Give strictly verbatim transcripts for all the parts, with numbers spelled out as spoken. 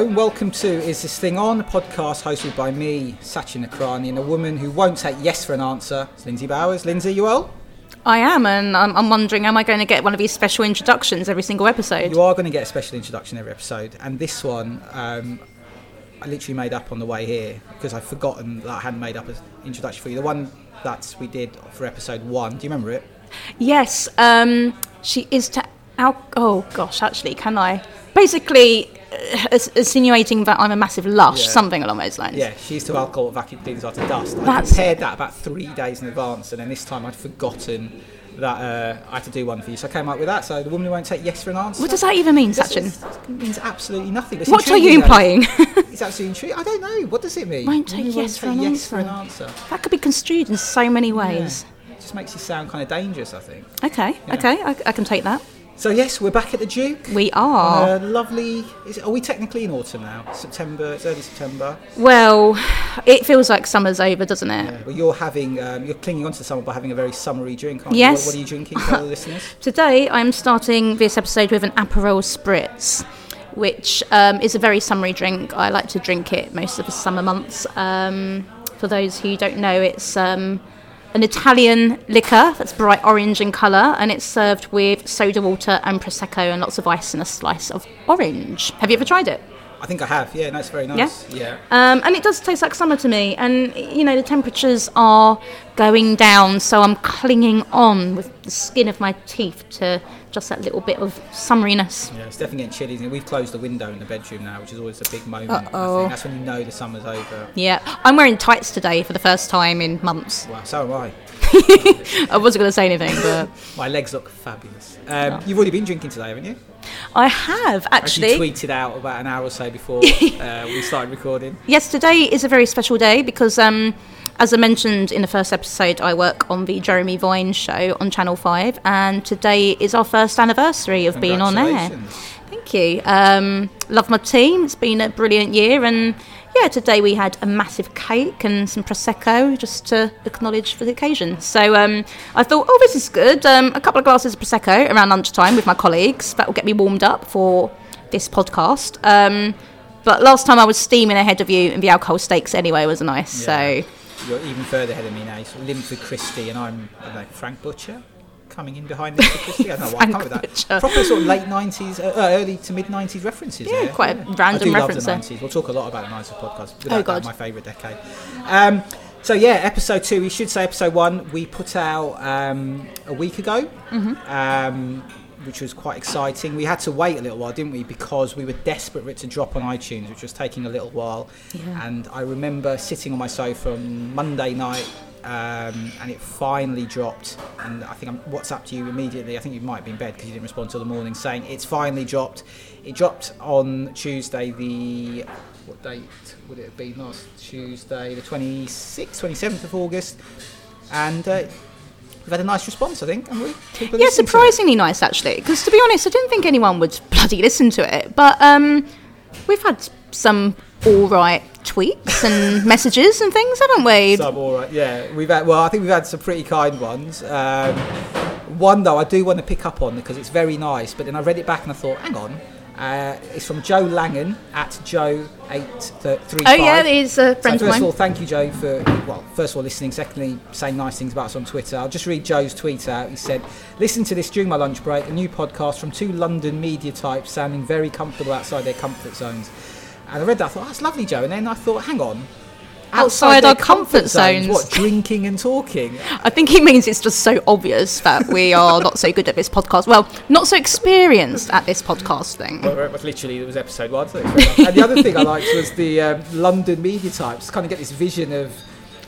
Welcome to Is This Thing On, a podcast hosted by me, Sachin Nakrani, and a woman who won't take yes for an answer, it's Lindsay Bowers. Lindsay, you well? I am, and I'm, I'm wondering, am I going to get one of these special introductions every single episode? You are going to get a special introduction every episode, and this one um, I literally made up on the way here, because I've forgotten that I hadn't made up an introduction for you. The one that we did for episode one, do you remember it? Yes, um, she is to... Al- oh, gosh, actually, can I? Basically... Uh, insinuating that I'm a massive lush, yeah. Something along those lines. Yeah, she used to alcohol what vacuum cleaners are to dust. I That's prepared it. that about three days in advance, and then this time I'd forgotten that uh, I had to do one for you, so I came up with that. So the woman who won't take yes for an answer. What does that even mean, Sachin? It means absolutely nothing. It's what are you implying? It's absolutely intriguing. I don't know. What does it mean? Won't take, yes, won't for, take an yes for an answer. That could be construed in so many ways. Yeah. It just makes you sound kind of dangerous, I think. Okay, yeah. okay, I, I can take that. So yes, we're back at the Duke. We are. Uh, lovely. Is it, are we technically in autumn now? September, it's early September. Well, it feels like summer's over, doesn't it? Yeah. Well, you're having, um, you're clinging on to summer by having a very summery drink, aren't yes. you? Yes. What, what are you drinking, tell the listeners? Today, I'm starting this episode with an Aperol Spritz, which um, is a very summery drink. I like to drink it most of the summer months. Um, for those who don't know, it's... Um, an Italian liquor that's bright orange in colour, and it's served with soda water and Prosecco and lots of ice and a slice of orange. Have you ever tried it? I think I have, yeah, no, it's very nice. Yeah, yeah. Um, and it does taste like summer to me, and, you know, the temperatures are going down, so I'm clinging on with the skin of my teeth to just that little bit of summeriness. Yeah, it's definitely getting chilly, isn't it? We've closed the window in the bedroom now, which is always a big moment, Uh-oh. I think. That's when you know the summer's over. Yeah, I'm wearing tights today for the first time in months. Wow, so am I. I wasn't going to say anything, but... My legs look fabulous. Um, oh. You've already been drinking today, haven't you? I have, actually. Actually tweeted out about an hour or so before uh, we started recording. Yes, today is a very special day because, um, as I mentioned in the first episode, I work on the Jeremy Vine show on Channel Five, and today is our first anniversary of being on air. Thank you. Um, love my team. It's been a brilliant year, and yeah, today we had a massive cake and some Prosecco just to acknowledge for the occasion. So um, I thought, oh, this is good. Um, a couple of glasses of Prosecco around lunchtime with my colleagues. That will get me warmed up for this podcast. Um, but last time I was steaming ahead of you in the alcohol stakes anyway, wasn't I? Yeah. So you're even further ahead of me now. You sort of limped with Christy, and I'm, I don't know, Frank Butcher? Coming in behind this, I don't know why I come with that. Butcher. Proper sort of late nineties, uh, early to mid nineties references. Yeah, there. quite yeah. a random reference. I do love the nineties. We'll talk a lot about the nineties podcast. Oh God, my favourite decade. Um, so yeah, episode two. We should say episode one we put out um, a week ago, mm-hmm. um, which was quite exciting. We had to wait a little while, didn't we? Because we were desperate for it to drop on iTunes, which was taking a little while. Yeah. And I remember sitting on my sofa on Monday night. Um, and it finally dropped, and I think I WhatsApped you immediately. I think you might have been in bed because you didn't respond till the morning, saying it's finally dropped. It dropped on Tuesday the, what date would it have been last Tuesday, the twenty-sixth, twenty-seventh of August, and uh, we've had a nice response, I think, haven't we? People yeah, surprisingly nice, actually, because to be honest, I didn't think anyone would bloody listen to it, but um, we've had some alright tweets and messages and things, haven't we? Some all right, yeah. We've had, well, I think we've had some pretty kind ones. Um, one though, I do want to pick up on because it's very nice. But then I read it back and I thought, hang on, uh, it's from Joe Langan at Joe eight thirty-five. Oh yeah, he's a friend so of mine. First of all, thank you, Joe, for well, first of all listening. Secondly, saying nice things about us on Twitter. I'll just read Joe's tweet out. He said, "Listen to this during my lunch break. A new podcast from two London media types sounding very comfortable outside their comfort zones." And I read that, I thought, oh, that's lovely, Joe. And then I thought, hang on. Outside, outside our comfort, comfort zones. zones. What, drinking and talking? I think he means it's just so obvious that we are not so good at this podcast. Well, not so experienced at this podcast thing. Well, it was literally, it was episode one. So and the other thing I liked was the um, London media types. Kind of get this vision of...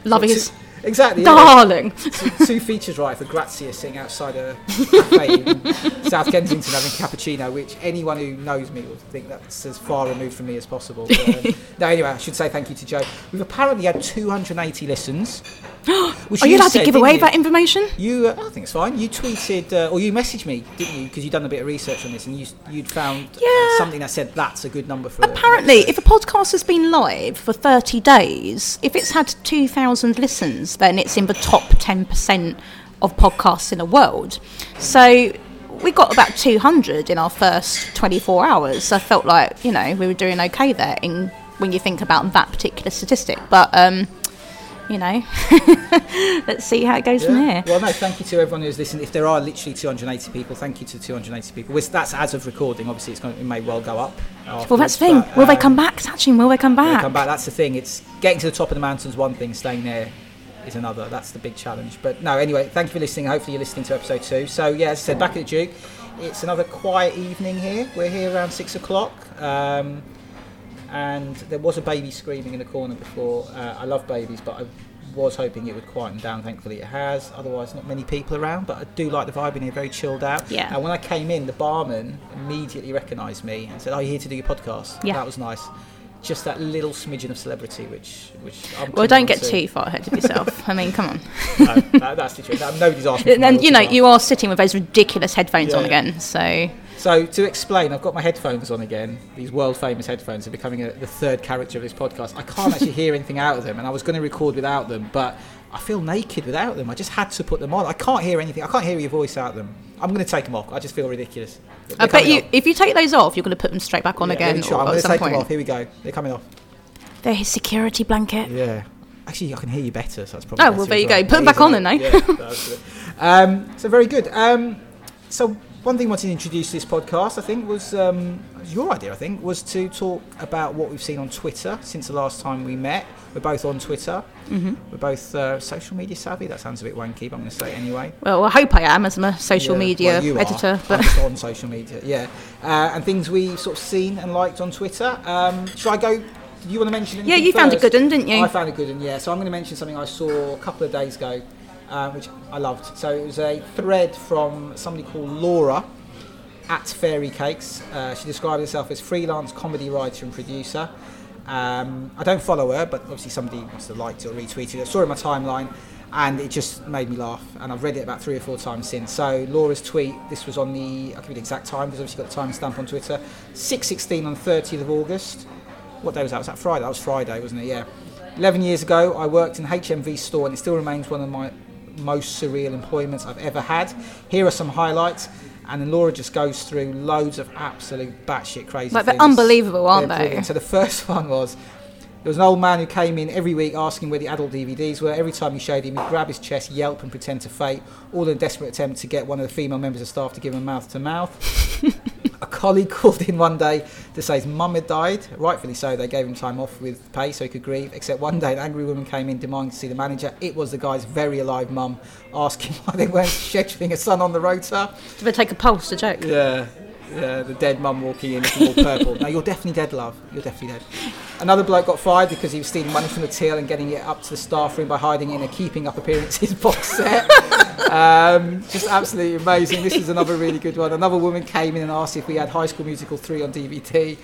Loving his... Exactly. Darling. Yeah. Two, two features right for Grazia sitting outside a cafe in South Kensington having cappuccino, which anyone who knows me would think that's as far removed from me as possible. But, um, no, anyway, I should say thank you to Joe. We've apparently had two hundred eighty listens. Which Are you, you allowed said, to give away you? that information? You, uh, I think it's fine. You tweeted, uh, or you messaged me, didn't you? Because you'd done a bit of research on this and you, you'd found yeah. uh, something that said that's a good number for Apparently, it. If a podcast has been live for thirty days, if it's had two thousand listens, then it's in the top ten percent of podcasts in the world. So we got about two hundred in our first twenty-four hours. So I felt like, you know, we were doing okay there in, when you think about that particular statistic. But, um, you know, let's see how it goes yeah. from here. Well, no, thank you to everyone who's listened. If there are literally two hundred eighty people, thank you to two hundred eighty people. Which, that's as of recording. Obviously, it's going to, it may well go up. Afterwards. Well, that's the thing. But, will um, they come back, Sachin? Will they come back? Will they come back? That's the thing. It's getting to the top of the mountain's one thing, staying there is another. That's the big challenge. But no, anyway, thank you for listening. Hopefully you're listening to episode two. So yeah, as I said, back at the Duke, it's another quiet evening here. We're here around six o'clock, um, and there was a baby screaming in the corner before. uh, I love babies, but I was hoping it would quieten down. Thankfully it has, otherwise not many people around. But I do like the vibe in here, very chilled out. Yeah. And when I came in, the barman immediately recognised me and said, "Oh, you're here to do your podcast?" Yeah. That was nice. Just that little smidgen of celebrity, which... which I'm well, don't get to. too far ahead of yourself. I mean, come on. No, that, that's the truth. Nobody's asking. And then, you know, you are sitting with those ridiculous headphones yeah. on again, so... So, to explain, I've got my headphones on again. These world-famous headphones are becoming a, the third character of this podcast. I can't actually hear anything out of them, and I was going to record without them, but I feel naked without them. I just had to put them on. I can't hear anything. I can't hear your voice out of them. I'm going to take them off. I just feel ridiculous. They're I bet you, off. If you take those off, you're going to put them straight back on yeah, again. Sure. I'm going to take point. them off. Here we go. They're coming off. They're his security blanket. Yeah. Actually, I can hear you better, so that's probably... Oh, well, there you well. go. Put it them back on then, eh? Yeah, um, so, very good. Um, so, one thing I wanted to introduce to this podcast, I think, was... Um, your idea, I think, was to talk about what we've seen on Twitter since the last time we met. We're both on Twitter. Mm-hmm. We're both uh, social media savvy. That sounds a bit wanky, but I'm going to say it anyway. Well, I hope I am, as I'm a social yeah. media well, you editor. Are. But on social media, yeah. Uh, and things we've sort of seen and liked on Twitter. Um, should I go? Did you want to mention anything Yeah, you first? found a good one, didn't you? I found a good one, yeah. So I'm going to mention something I saw a couple of days ago, uh, which I loved. So it was a thread from somebody called Laura, at Fairy Cakes. Uh, she described herself as freelance comedy writer and producer. Um, I don't follow her, but obviously somebody must have liked it or retweeted it. I saw it in my timeline and it just made me laugh. And I've read it about three or four times since. So Laura's tweet, this was on the, I'll give you the exact time because obviously you've got the timestamp on Twitter, six sixteen on thirtieth of August. What day was that? Was that Friday? That was Friday, wasn't it? Yeah. eleven years ago, I worked in H M V's store and it still remains one of my most surreal employments I've ever had. Here are some highlights. And then Laura just goes through loads of absolute batshit crazy like they're things. Unbelievable, aren't they're they? Brilliant. So the first one was, there was an old man who came in every week asking where the adult D V Ds were. Every time you showed him, he'd grab his chest, yelp and pretend to faint, all in a desperate attempt to get one of the female members of staff to give him mouth to mouth. A colleague called in one day to say his mum had died. Rightfully so, they gave him time off with pay so he could grieve. Except one day an angry woman came in demanding to see the manager. It was the guy's very alive mum, asking why they weren't scheduling a son on the rota. Did they take a pulse to check? Yeah, yeah, the dead mum walking in all purple. No, you're definitely dead, love. You're definitely dead. Another bloke got fired because he was stealing money from the till and getting it up to the staff room by hiding it in a keeping up appearances box set. Um, just absolutely amazing. This is another really good one. Another woman came in and asked if we had High School Musical three on D V D.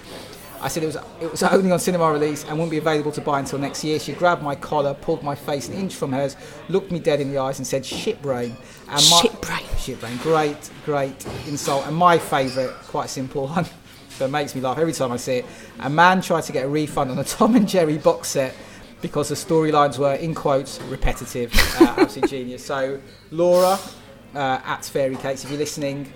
I said it was it was only on cinema release and wouldn't be available to buy until next year. She grabbed my collar, pulled my face an inch from hers, looked me dead in the eyes and said, "Shit brain." And my, shit brain. Shit brain. Great, great insult. And my favourite, quite simple one, so it makes me laugh every time I see it. A man tried to get a refund on a Tom and Jerry box set because the storylines were, in quotes, repetitive. Uh, absolute genius. So, Laura, uh, at Fairy Cakes, if you're listening,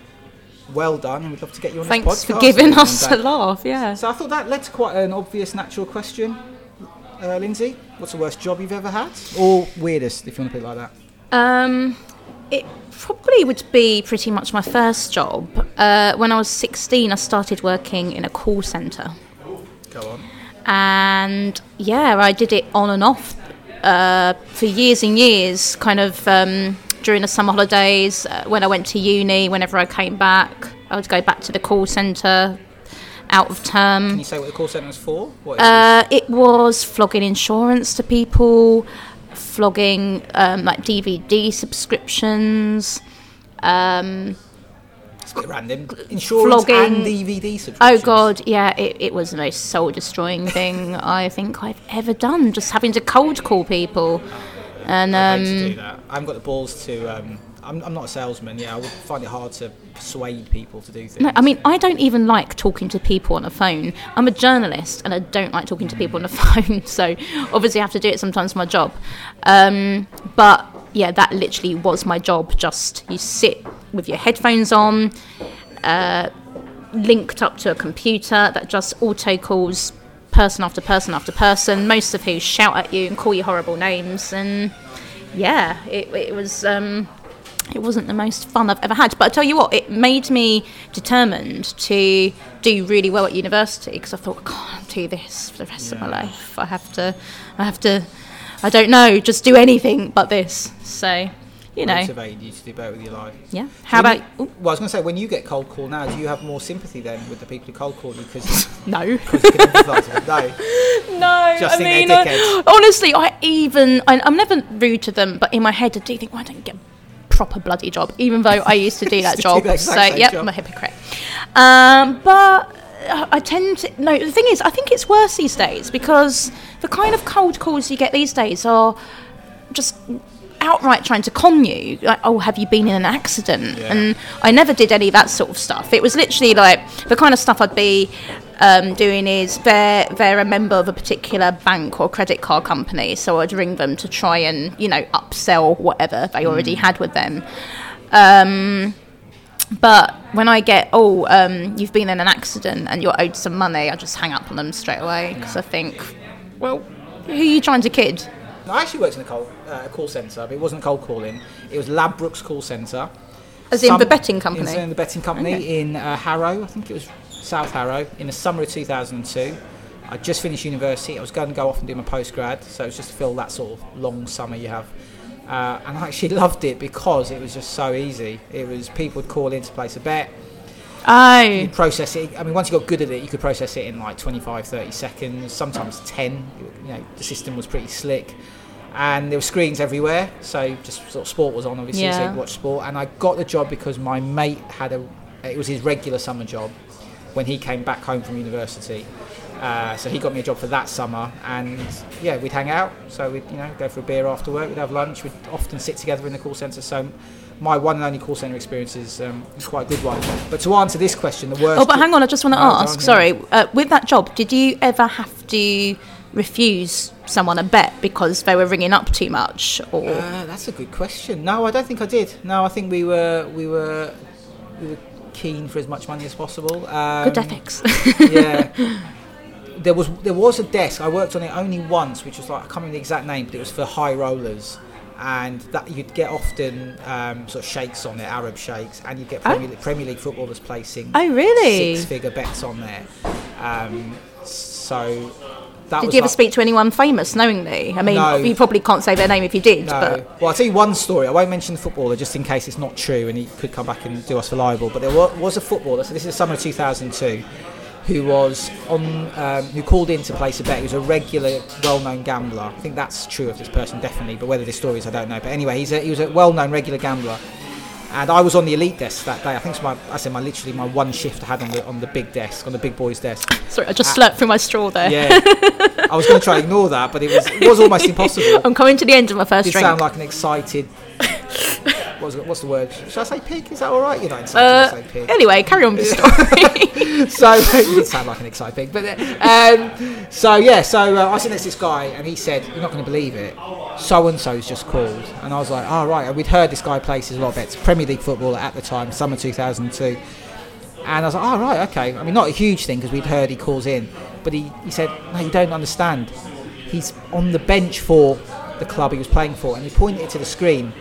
well done. And we'd love to get you on the podcast. Thanks for giving us a laugh, yeah. So I thought that led to quite an obvious, natural question. Uh, Lindsay, what's the worst job you've ever had? Or weirdest, if you want to put it like that. Um, it probably would be pretty much my first job. Uh, when I was sixteen, I started working in a call centre. Go on. And yeah, I did it on and off uh, for years and years, kind of um, during the summer holidays, uh, when I went to uni, whenever I came back, I would go back to the call centre out of term. Can you say what the call centre was for? What it, uh, was? It was flogging insurance to people, flogging, um, like D V D subscriptions. Um, it's a bit random. Insurance flogging. And D V D subscriptions. Oh, God, yeah, it, it was the most soul-destroying thing I think I've ever done, just having to cold call people. And, um, I'd hate to do that. I haven't got the balls to... Um, I'm, I'm not a salesman, yeah, I would find it hard to persuade people to do things. No, I mean, I don't even like talking to people on a phone. I'm a journalist, and I don't like talking to people on a phone, so obviously I have to do it sometimes for my job. Um, but, yeah, that literally was my job, just you sit with your headphones on, uh, linked up to a computer that just auto-calls person after person after person, most of who shout at you and call you horrible names, and, yeah, it, it was... Um, It wasn't the most fun I've ever had. But I tell you what, it made me determined to do really well at university, because I thought, I can't do this for the rest yeah. of my life. I have to, I have to, I don't know, just do anything but this. So, you know. Motivated you to do better with your life. Yeah. How when about... You, well, I was going to say, when you get cold call now, do you have more sympathy then with the people who cold call you? Because no. You can empathise no. No. Just I mean, I, honestly, I even, I, I'm never rude to them, but in my head I do think, well, I don't get... proper bloody job, even though I used to do that job. Do that so, yep, job. I'm a hypocrite. Um, but I tend to... No, the thing is, I think it's worse these days, because the kind of cold calls you get these days are just outright trying to con you. Like, oh, have you been in an accident? Yeah. And I never did any of that sort of stuff. It was literally like... The kind of stuff I'd be... Um, doing is they're, they're a member of a particular bank or credit card company, so I'd ring them to try and, you know, upsell whatever they already mm. had with them. Um, but when I get, oh, um, you've been in an accident and you're owed some money, I just hang up on them straight away, because I think, well, who are you trying to kid? I actually worked in a call, uh, call centre, but it wasn't cold calling. It was Labbrook's call centre. As some, in the betting company? As in the betting company okay. in uh, Harrow, I think it was... South Harrow, in the summer of two thousand two. I just finished university. I was going to go off and do my postgrad, so it was just to fill that sort of long summer you have. Uh, and I actually loved it because it was just so easy. It was people would call in to place a bet. Oh. You'd process it. I mean, once you got good at it, you could process it in like twenty-five, thirty seconds, sometimes ten. You know, the system was pretty slick. And there were screens everywhere, so just sort of sport was on, obviously, yeah. so you'd watch sport. And I got the job because my mate had a, it was his regular summer job. When he came back home from university, uh, so he got me a job for that summer, and yeah, we'd hang out. So we'd, you know, go for a beer after work. We'd have lunch. We'd often sit together in the call centre. So my one and only call centre experience is um, quite a good one. But to answer this question, the worst. Oh, but hang on, I just want to oh, ask. Sorry, uh, with that job, did you ever have to refuse someone a bet because they were ringing up too much? Or uh, that's a good question. No, I don't think I did. No, I think we were we were we were. keen for as much money as possible. Um, Good ethics. yeah. There was there was a desk. I worked on it only once, which was like, I can't remember the exact name, but it was for high rollers. And that you'd get often um, sort of shakes on there, Arab shakes, and you'd get Premier, oh. League, Premier League footballers placing oh, really? six-figure bets on there. Um, so that did was you ever like, speak to anyone famous knowingly? I mean, no. You probably can't say their name if you did. No. But. Well, I'll tell you one story. I won't mention the footballer just in case it's not true and he could come back and do us for libel. But there was a footballer, so this is the summer of two thousand two, who was on, um, who called in to place a bet. He was a regular, well-known gambler. I think that's true of this person, definitely, but whether this story is, I don't know. But anyway, he's a, he was a well-known regular gambler. And I was on the elite desk that day. I think it's my, I said my literally my one shift I had on the on the big desk, on the big boy's desk. Sorry, I just slurped through my straw there. Yeah, I was going to try to ignore that, but it was it was almost impossible. I'm coming to the end of my first it drink. You sound like an excited. What's, what's the word? Should I say pig? Is that all right? You don't uh, say pig. Anyway, carry on with the story. So you did sound like an excited pig, but um, so yeah, so uh, I said there's this guy, and he said, "You're not going to believe it. So and so's just called," and I was like, "Oh right." And we'd heard this guy places a lot of bets. Premier League footballer at the time, summer two thousand two, and I was like, "Oh right, okay." I mean, not a huge thing because we'd heard he calls in, but he, he said, "No, you don't understand. He's on the bench for the club he was playing for," and he pointed to the screen,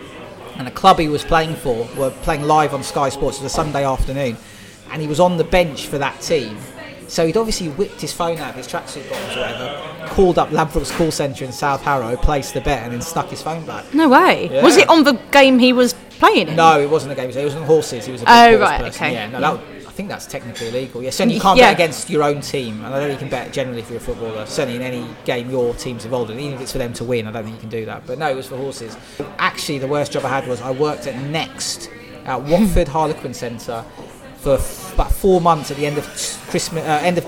and the club he was playing for were playing live on Sky Sports. It was a Sunday afternoon, and he was on the bench for that team. So he'd obviously whipped his phone out of his tracksuit bottoms or whatever, called up Labbrook's call centre in South Harrow, placed the bet, and then stuck his phone back. No way. Yeah. Was it on the game he was playing in? No, it wasn't a game. It was on horses. He was a big oh, horse right, person. Okay. Yeah, no, that was, I think think that's technically illegal. Yeah, certainly you can't yeah. bet against your own team. And I don't think you can bet generally if you're a footballer. Certainly in any game your team's involved in, even if it's for them to win, I don't think you can do that. But no, it was for horses. Actually, the worst job I had was I worked at Next at Watford Harlequin Centre for f- about four months at the end of Christmas, uh, end of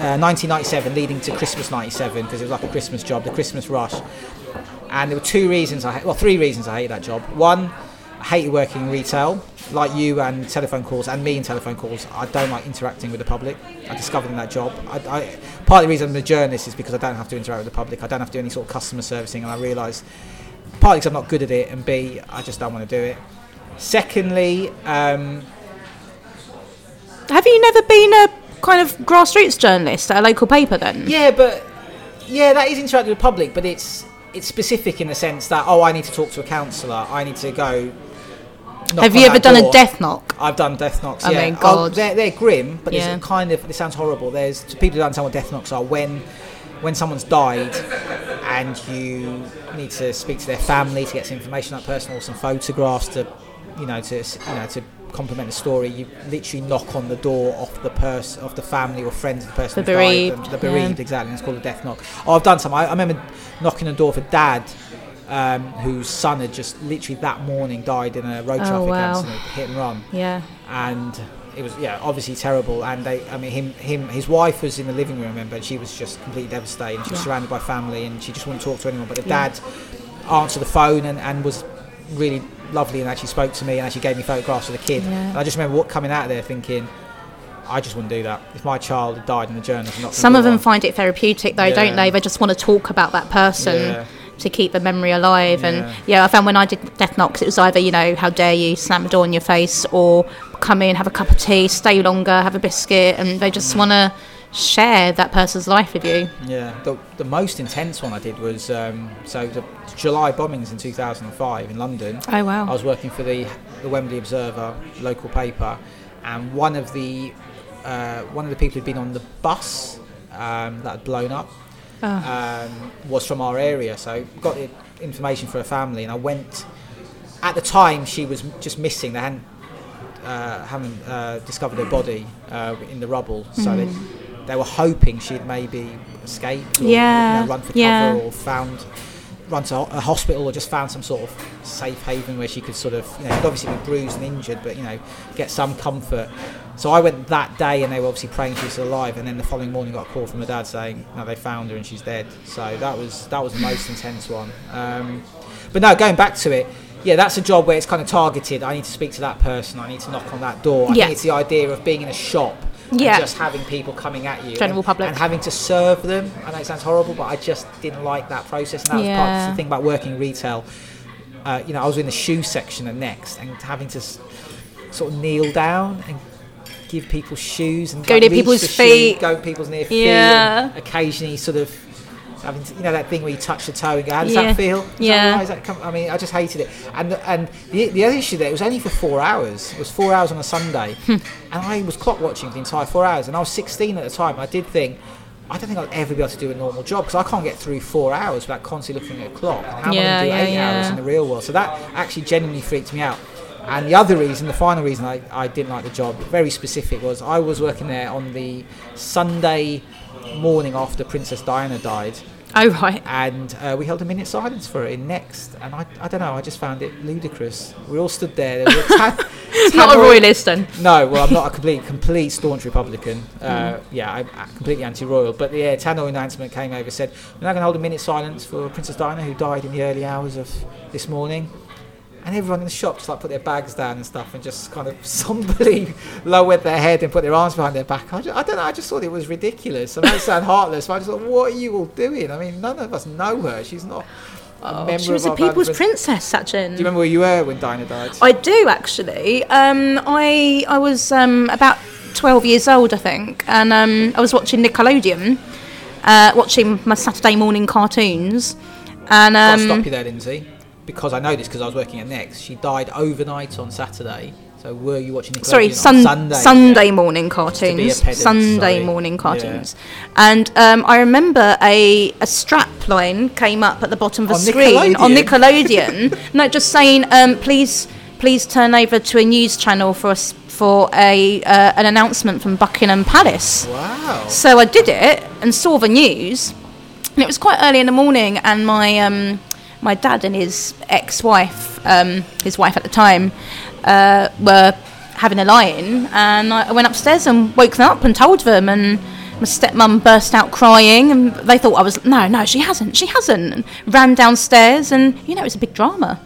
uh, nineteen ninety-seven, leading to Christmas ninety-seven, because it was like a Christmas job, the Christmas rush. And there were two reasons I, ha- well, three reasons I hated that job. One, I hated working in retail, like you and telephone calls, and me in telephone calls. I don't like interacting with the public. I discovered in that job. I, I, part of the reason I'm a journalist is because I don't have to interact with the public. I don't have to do any sort of customer servicing, and I realised, partly because I'm not good at it, and B, I just don't want to do it. Secondly, um, have you never been a kind of grassroots journalist at a local paper then? Yeah, but yeah, that is interacting with the public, but it's it's specific in the sense that, oh, I need to talk to a counsellor. I need to go. Have you ever done door. a death knock? I've done death knocks. Oh yeah, my God. Oh, they're, they're grim, but yeah. it's kind of. It sounds horrible. There's people who don't understand what death knocks are. When when someone's died, and you need to speak to their family to get some information on that person or some photographs to, you know, to you know to. complement the story, you literally knock on the door of the person, of the family or friends of the person the bereaved died, the, the bereaved yeah. exactly. It's called a death knock. Oh, I've done some. I, I remember knocking on the door for Dad, um, whose son had just literally that morning died in a road oh, traffic wow. accident, hit and run. Yeah, and it was yeah obviously terrible. And they, I mean, him, him, his wife was in the living room. I remember, and she was just completely devastated. And she was yeah. surrounded by family, and she just wouldn't talk to anyone. But the yeah. dad answered the phone and, and was really lovely and actually spoke to me and actually gave me photographs of the kid. Yeah. And I just remember what coming out of there thinking, I just wouldn't do that. If my child had died in the journalism, not some of them that. Find it therapeutic though, yeah. don't they? They just want to talk about that person yeah. to keep the memory alive. Yeah. And yeah, I found when I did death knocks, it was either, you know, how dare you, slam a door in your face, or come in, have a cup of tea, stay longer, have a biscuit, and they just mm. want to share that person's life with you. Yeah, the, the most intense one I did was um, so the July bombings in two thousand five in London. Oh wow! I was working for the the Wembley Observer local paper, and one of the uh, one of the people who'd been on the bus um, that had blown up oh. um, was from our area. So got the information for her family, and I went. At the time, she was just missing. They hadn't uh, haven't uh, discovered her body uh, in the rubble, so mm. they. They were hoping she'd maybe escaped or yeah, you know, run for cover yeah. or found, run to a hospital or just found some sort of safe haven where she could sort of, you know, obviously be bruised and injured, but, you know, get some comfort. So I went that day and they were obviously praying she was alive, and then the following morning got a call from her dad saying, no, they found her and she's dead. So that was that was the most intense one. Um, but no, going back to it, yeah, that's a job where it's kind of targeted. I need to speak to that person. I need to knock on that door. I yeah. think it's the idea of being in a shop. Yeah. Just having people coming at you, general and, public, and having to serve them. I know it sounds horrible, but I just didn't like that process. And that yeah. was part of the thing about working retail. Uh, you know, I was in the shoe section at Next, and having to s- sort of kneel down and give people shoes and go near people's feet, shoe, go people's near feet, yeah. and occasionally sort of having to, you know, that thing where you touch the toe and go, how does yeah. that feel? Is yeah, that, why is that come? I mean, I just hated it. And and the, the other issue there, it was only for four hours. It was four hours on a Sunday. And I was clock watching the entire four hours, and I was sixteen at the time. I did think, I don't think I'd ever be able to do a normal job because I can't get through four hours without constantly looking at a clock. And how yeah, am I going to do eight yeah. hours in the real world? So that actually genuinely freaked me out. And the other reason, the final reason I, I didn't like the job, very specific, was I was working there on the Sunday morning after Princess Diana died. Oh, right. And uh, we held a minute silence for it in Next. And I, I don't know, I just found it ludicrous. We all stood there. there ta- it's not a royalist then. No, well, I'm not a complete, complete staunch Republican. Uh, mm. Yeah, I'm completely anti-royal. But the yeah, Tannoy announcement came over, said, we're now going to hold a minute silence for Princess Diana, who died in the early hours of this morning. And everyone in the shop just like put their bags down and stuff and just kind of somberly lowered their head and put their arms behind their back. I, just, I don't know, I just thought it was ridiculous. I know it sounded heartless, but I just thought, what are you all doing? I mean, none of us know her. She's not a member of our family. She was a people's princess, Sachin. Do you remember where you were when Diana died? I do, actually. Um, I I was um, about twelve years old, I think, and um, I was watching Nickelodeon, uh, watching my Saturday morning cartoons. And um, I'll stop you there, Lindsay. Because I know this because I was working at Next. She died overnight on Saturday. So were you watching Nickelodeon sorry, sun- on Sunday? Sunday morning cartoons. To be a pedant, Sunday sorry. morning cartoons. Yeah. And um, I remember a, a strap line came up at the bottom of a on screen Nickelodeon? on Nickelodeon. No, just saying, um, please please turn over to a news channel for a, for a uh, an announcement from Buckingham Palace. Wow. So I did it and saw the news. And it was quite early in the morning, and my um, my dad and his ex-wife, um, his wife at the time, uh, were having a lie-in. And I went upstairs and woke them up and told them, and my stepmum burst out crying, and they thought I was, no, no, she hasn't, she hasn't, and ran downstairs, and, you know, it was a big drama.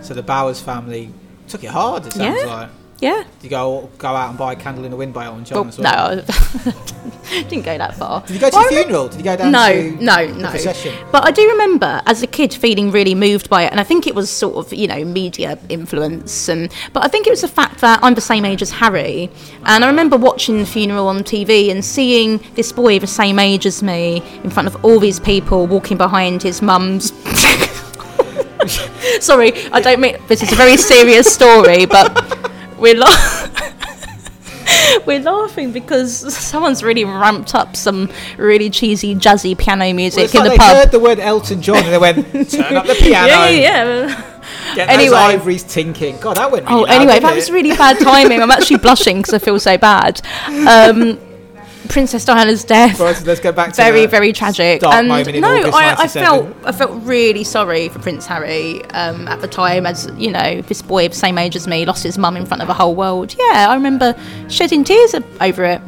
So the Bowers family took it hard, it sounds yeah. like. Yeah. Did you go go out and buy a Candle in the Wind by Elton John well, as well? No, I didn't go that far. Did you go to well, the funeral? Did you go down no, to no, the no. procession? But I do remember as a kid feeling really moved by it, and I think it was sort of, you know, media influence. And but I think it was the fact that I'm the same age as Harry, and I remember watching the funeral on T V and seeing this boy the same age as me in front of all these people walking behind his mum's... Sorry, I don't mean... This is a very serious story, but... We're, la- we're laughing because someone's really ramped up some really cheesy, jazzy piano music well, it's in like the they pub. They heard the word Elton John and they went, turn up the piano. Yeah, yeah, yeah. Get anyway. those ivories tinking. God, that went really Oh, loud, anyway, that it? was really bad timing. I'm actually blushing because I feel so bad. Um, Princess Diana's death. Well, so let's go back to very, the very tragic. Dark and moment in no, August I, I felt I felt really sorry for Prince Harry um, at the time, as you know, this boy of the same age as me lost his mum in front of a whole world. Yeah, I remember shedding tears over it.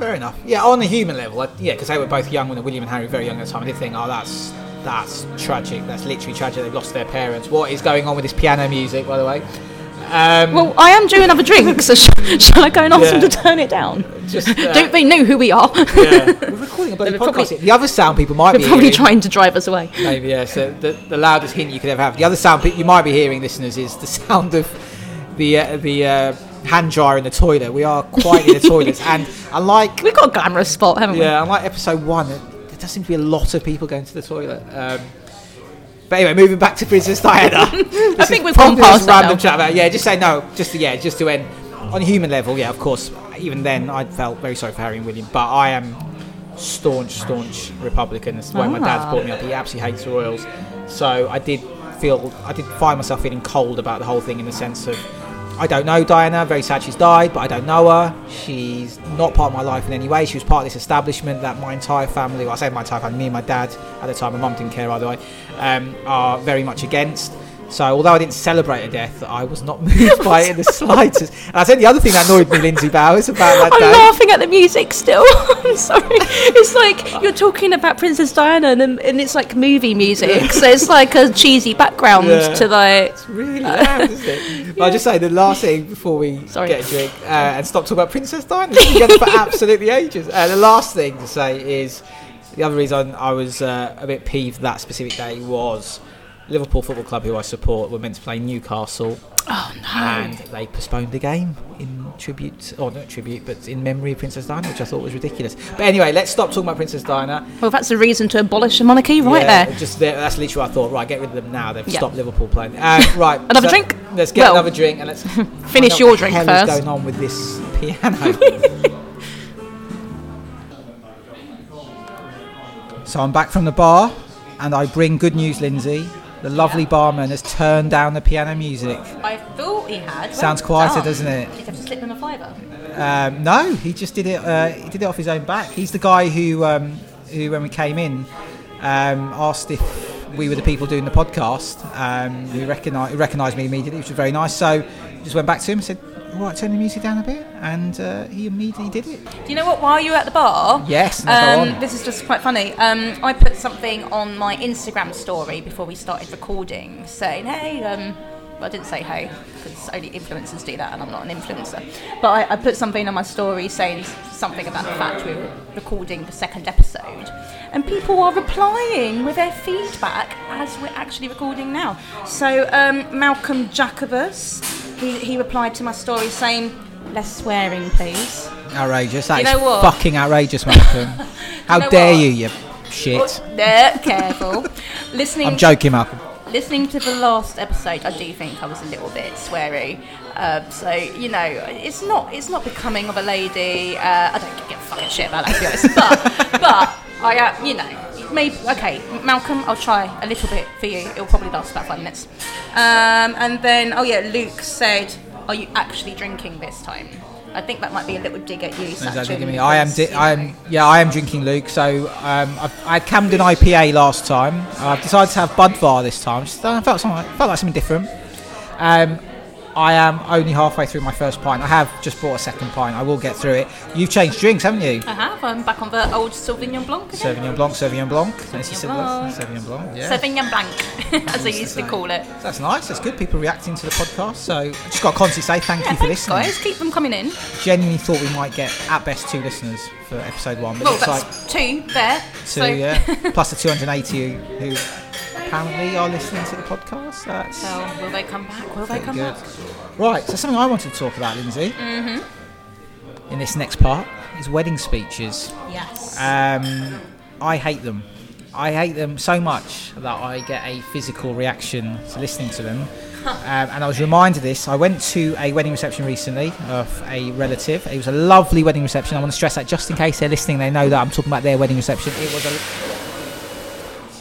Fair enough. Yeah, on a human level, I, yeah, because they were both young when William and Harry were very young at the time. I did think, oh, that's that's tragic. That's literally tragic. They've lost their parents. What is going on with this piano music, by the way? Um, well, I am due another drink, so sh- shall I go and ask yeah. them to turn it down? Just, uh, Don't they know who we are? yeah. We're recording a bloody podcast. Probably, the other sound people might be probably hearing, trying to drive us away. Maybe, yeah. So the, the loudest hint you could ever have. The other sound you might be hearing, listeners, is the sound of the uh, the uh, hand dryer in the toilet. We are quite in the toilets, and unlike we've got a glamorous spot, haven't we? Yeah, unlike episode one, there does seem to be a lot of people going to the toilet. Um, But anyway, moving back to Princess Diana. I think we've gone past that random chat about, yeah, just say no. Just to, yeah, just to end on a human level. Yeah, of course. Even then, I felt very sorry for Harry and William. But I am staunch, staunch Republican. That's the way ah. my dad's brought me up. He absolutely hates the royals. So I did feel, I did find myself feeling cold about the whole thing in the sense of, I don't know Diana. Very sad she's died, but I don't know her. She's not part of my life in any way. She was part of this establishment that my entire family, well, I say my entire family, me and my dad at the time, my mum didn't care either way, um, are very much against. So although I didn't celebrate her death, I was not moved by it in the slightest. And I said the other thing that annoyed me, Lindsay Bowers, about that I'm day. laughing at the music still. I'm sorry. It's like you're talking about Princess Diana and, and it's like movie music. Yeah. So it's like a cheesy background yeah. to like... It's really loud, isn't it? But yeah. I'll just say the last thing before we sorry. get a drink uh, and stop talking about Princess Diana. We've been together for absolutely ages. Uh, the last thing to say is the other reason I was uh, a bit peeved that specific day was... Liverpool Football Club, who I support, were meant to play Newcastle, oh, no. and they postponed the game in tribute, or not tribute, but in memory of Princess Diana, which I thought was ridiculous. But anyway, let's stop talking about Princess Diana. Well, that's a reason to abolish the monarchy, right yeah, there. Just that's literally what I thought. Right, get rid of them now. They've yeah. stopped Liverpool playing. Uh, right, another so drink. Let's get well, another drink and let's finish your drink first. What the hell is going on with this piano? So I'm back from the bar, and I bring good news, Lindsay. The lovely yeah. barman has turned down the piano music. I thought he had. Sounds quieter, doesn't it? Did you have to slip him a fiver? Um, no, he just did it. Uh, he did it off his own back. He's the guy who, um, who when we came in, um, asked if we were the people doing the podcast. Um, he recognised recognised me immediately, which was very nice. So I just went back to him and said, "All right, turn the music down a bit," and uh, he immediately did it. Do you know what? While you were at the bar, yes, um, this is just quite funny. Um, I put something on my Instagram story before we started recording, saying, "Hey," um, well, I didn't say "hey" because only influencers do that, and I'm not an influencer. But I, I put something on my story saying something about the fact we were recording the second episode, and people are replying with their feedback as we're actually recording now. So um, Malcolm Jacopus. He, he replied to my story saying, "Less swearing, please." Outrageous. That you know is what? fucking outrageous, Malcolm. How you know dare what? you, you shit. Oh, yeah, careful. Listening. I'm joking, Malcolm. Listening to the last episode, I do think I was a little bit sweary. Uh, so, you know, it's not it's not becoming of a lady. Uh, I don't give a fucking shit about that, to be honest. But, but I, uh, you know, maybe, okay, Malcolm, I'll try a little bit for you. It'll probably last about five minutes. Um, and then, oh yeah, Luke said, are you actually drinking this time? I think that might be a little dig at you, Sachin. Exactly. I am, di- I am, yeah, I am drinking, Luke. So um, I, I had Camden I P A last time. I've decided to have Budvar this time. Just, I felt something, felt like something different. Um, I am only halfway through my first pint. I have just bought a second pint. I will get through it. You've changed drinks, haven't you? I have. I'm back on the old Sauvignon Blanc again. Sauvignon Blanc, Sauvignon Blanc. Sauvignon Blanc. Sauvignon Blanc, yeah. Sauvignon Blanc, as they used to call it. That's nice. That's good. People reacting to the podcast. So I just got to constantly say thank yeah, you for listening. Guys, keep them coming in. Genuinely thought we might get, at best, two listeners for episode one. But well, that's like two there. Two, so. Yeah. Plus the two hundred eighty who... apparently are listening to the podcast. That's so will they come back? Will they come good. back? Right, so something I wanted to talk about, Lindsay, mm-hmm. in this next part is wedding speeches. Yes. Um, I hate them. I hate them so much that I get a physical reaction to listening to them. Huh. Um, and I was reminded of this. I went to a wedding reception recently of a relative. It was a lovely wedding reception. I want to stress that just in case they're listening, they know that I'm talking about their wedding reception. It was a...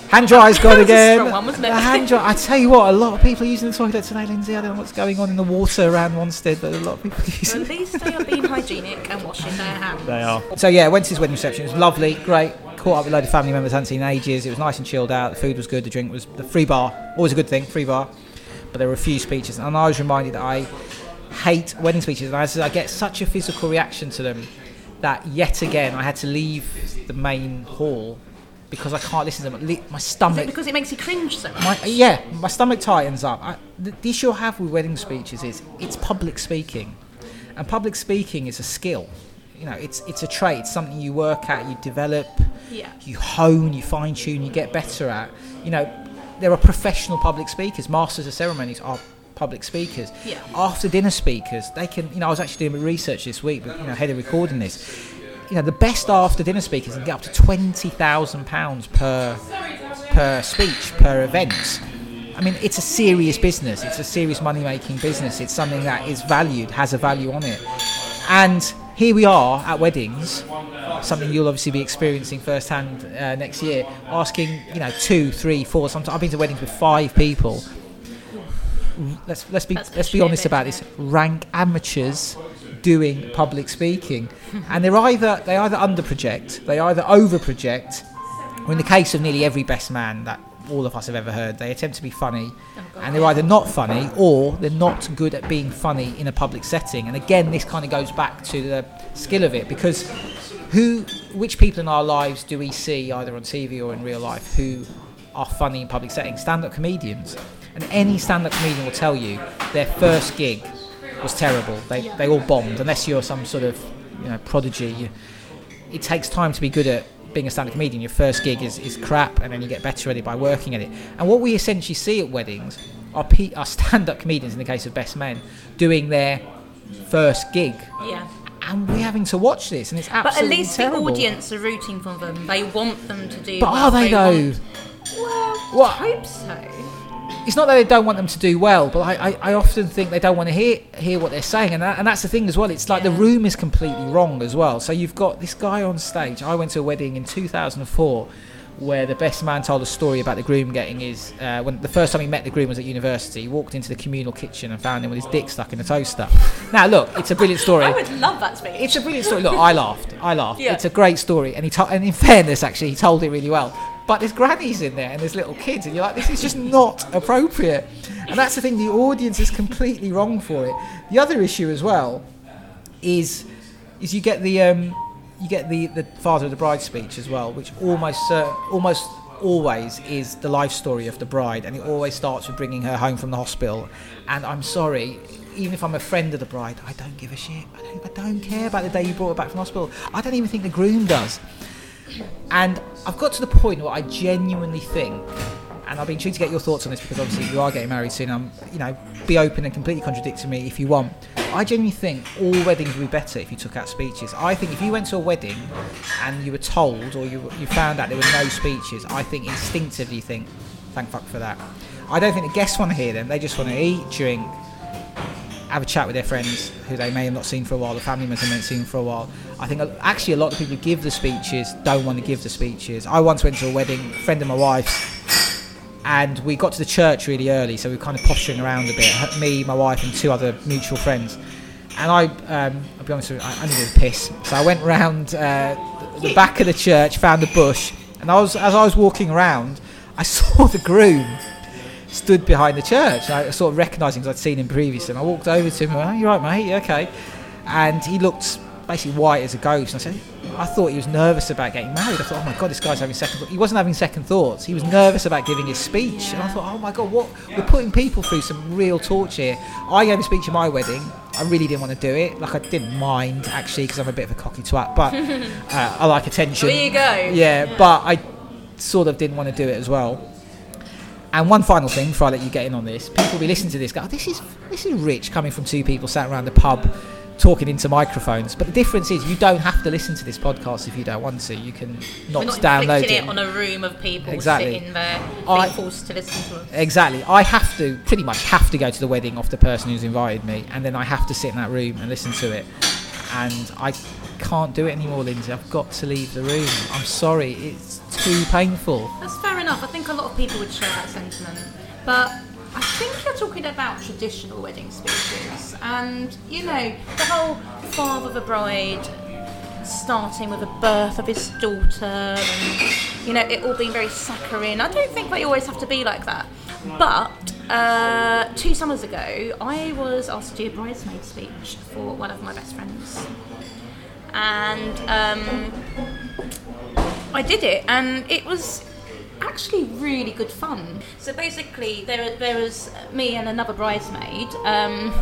Hand dryer's gone again. One, wasn't it? The hand dry. I tell you what, a lot of people are using the toilet today, Lindsay. I don't know what's going on in the water around Wanstead, but a lot of people are using it. Well, at least they are being hygienic and washing their hands. They are. So, yeah, I went to this wedding reception. It was lovely, great. Caught up with a load of family members I hadn't seen in ages. It was nice and chilled out. The food was good. The drink was... The free bar. Always a good thing, free bar. But there were a few speeches. And I was reminded that I hate wedding speeches. And I said I get such a physical reaction to them that, yet again, I had to leave the main hall... because I can't listen to them. My stomach... Is it because it makes you cringe so much? My, yeah, my stomach tightens up. I, the, the issue I have with wedding speeches is it's public speaking. And public speaking is a skill. You know, it's it's a trait. It's something you work at, you develop, yeah. you hone, you fine-tune, you get better at. You know, there are professional public speakers. Masters of ceremonies are public speakers. Yeah. After dinner speakers, they can... You know, I was actually doing research this week, but, you know, ahead of recording this... You know, the best after-dinner speakers can get up to twenty thousand pounds per per speech, per event. I mean, it's a serious business. It's a serious money-making business. It's something that is valued, has a value on it. And here we are at weddings, something you'll obviously be experiencing firsthand uh, next year, asking, you know, two, three, four, sometimes. I've been to weddings with five people. Let's let's be let's be honest about this. Rank amateurs doing public speaking, and they're either they either underproject, they either overproject. Or in the case of nearly every best man that all of us have ever heard, they attempt to be funny, and they're either not funny or they're not good at being funny in a public setting. And again, this kind of goes back to the skill of it, because who, which people in our lives do we see either on T V or in real life who are funny in public settings? Stand-up comedians. And any stand-up comedian will tell you their first gig was terrible. They yeah. they all bombed, unless you're some sort of, you know, prodigy. It takes time to be good at being a stand-up comedian. Your first gig is, is crap, and then you get better at it by working at it. And what we essentially see at weddings are, pe- are stand-up comedians, in the case of best men, doing their first gig. Yeah. And we're having to watch this, and it's absolutely terrible. But at least terrible. The audience are rooting for them. They want them to do. But are they, they though? Want. Well, I hope so. It's not that they don't want them to do well, but I, I, I often think they don't want to hear hear what they're saying, and that, and that's the thing as well. It's like yeah. the room is completely wrong as well. So you've got this guy on stage. I went to a wedding in two thousand four where the best man told a story about the groom getting his... Uh, when the first time he met the groom was at university. He walked into the communal kitchen and found him with his dick stuck in the toaster. Now, look, it's a brilliant story. I would love that speech. It's a brilliant story. Look, I laughed. I laughed. Yeah. It's a great story. And, he to- and in fairness, actually, he told it really well. But there's grannies in there and there's little kids, and you're like, this is just not appropriate. And that's the thing, the audience is completely wrong for it. The other issue as well is is you get the um, you get the, the father of the bride speech as well, which almost uh, almost always is the life story of the bride, and it always starts with bringing her home from the hospital. And I'm sorry, even if I'm a friend of the bride, I don't give a shit. I don't, I don't care about the day you brought her back from hospital. I don't even think the groom does. And I've got to the point where I genuinely think, and I've been trying to get your thoughts on this, because obviously you are getting married soon. I'm, you know, be open and completely contradict to me if you want. I genuinely think all weddings would be better if you took out speeches. I think if you went to a wedding and you were told, or you you found out there were no speeches, I think instinctively you think, thank fuck for that. I don't think the guests want to hear them. They just want to eat, drink, have a chat with their friends who they may have not seen for a while, the family members they may have not seen for a while. I think actually a lot of people who give the speeches don't want to give the speeches. I once went to a wedding, a friend of my wife's, and we got to the church really early, so we were kind of posturing around a bit, me, my wife and two other mutual friends. And I, um, I'll be honest with you, I needed a piss. So I went round uh, the back of the church, found a bush, and I was, as I was walking around, I saw the groom stood behind the church. And I sort of recognised him because I'd seen him previously. And I walked over to him and I went, "Oh, you're right, mate, yeah, okay." And he looked basically white as a ghost. And I said, I thought he was nervous about getting married. I thought, oh my God, this guy's having second thoughts. He wasn't having second thoughts. He was nervous about giving his speech. And I thought, oh my God, what? We're putting people through some real torture here. I gave a speech at my wedding. I really didn't want to do it. Like, I didn't mind, actually, because I'm a bit of a cocky twat, but uh, I like attention. There you go. Yeah, yeah, but I sort of didn't want to do it as well. And one final thing before I let you get in on this. People will be listening to this go, oh, this is, this is rich coming from two people sat around the pub talking into microphones. But the difference is you don't have to listen to this podcast if you don't want to. You can not, not download it. it on a room of people exactly. sitting there being forced to listen to us. Exactly. I have to, pretty much have to go to the wedding of the person who's invited me, and then I have to sit in that room and listen to it. And I can't do it anymore, Lindsay. I've got to leave the room. I'm sorry. It's too painful. That's fair enough. I think a lot of people would share that sentiment. But I think you're talking about traditional wedding speeches, and you know, the whole father of a bride starting with the birth of his daughter, and you know, it all being very saccharine. I don't think they always have to be like that, but uh, two summers ago I was asked to do a bridesmaid speech for one of my best friends, and um, I did it, and it was actually really good fun. So basically there, there was me and another bridesmaid. Um,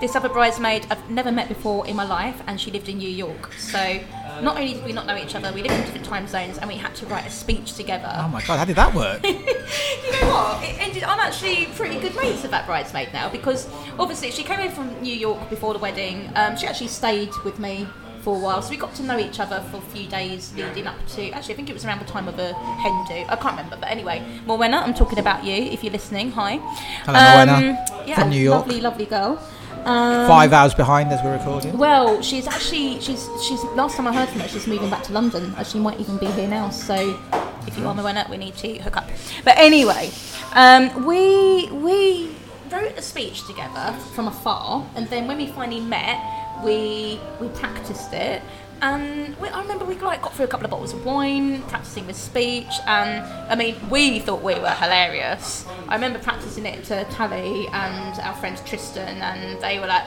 this other bridesmaid I've never met before in my life, and she lived in New York. So not only did we not know each other, we lived in different time zones, and we had to write a speech together. Oh my God, how did that work? You know what? It ended, I'm actually pretty good mates with that bridesmaid now, because obviously she came in from New York before the wedding. Um, she actually stayed with me for a while, so we got to know each other for a few days leading up to, actually I think it was around the time of a hen do, I can't remember, but anyway, Morwenna, I'm talking about you if you're listening, hi. Hello, um, Morwenna, yeah, from New York. Lovely, lovely girl. Um, Five hours behind as we're recording. Well, she's actually, she's, she's. last time I heard from her, she's moving back to London, and she might even be here now, so if you are Morwenna, we need to hook up. But anyway, um, we, we wrote a speech together from afar, and then when we finally met, We we practiced it, and we, I remember we like got through a couple of bottles of wine, practicing the speech, and I mean we thought we were hilarious. I remember practicing it to Tally and our friend Tristan, and they were like,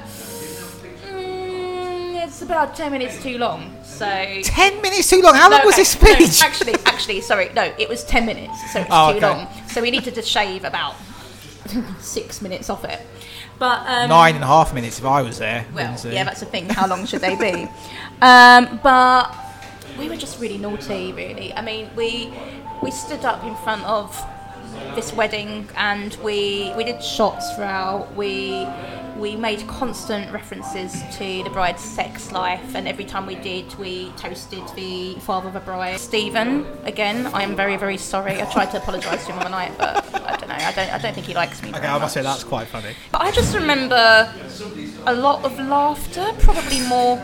mm, "It's about ten minutes too long." So ten minutes too long. How no, long was okay, this speech? No, actually, actually, sorry, no, it was ten minutes, so it's oh, too okay. long. So we needed to shave about six minutes off it. But, um, Nine and a half minutes if I was there. Well, so. Yeah, that's the thing. How long should they be? um, but we were just really naughty, really. I mean, we we stood up in front of this wedding, and we we did shots throughout. We we made constant references to the bride's sex life, and every time we did, we toasted the father of the bride. Stephen, again, I am very, very sorry. I tried to apologise to him on the night, but I don't know. I don't. I don't think he likes me. Okay, I must say that's quite funny. But I just remember a lot of laughter, probably more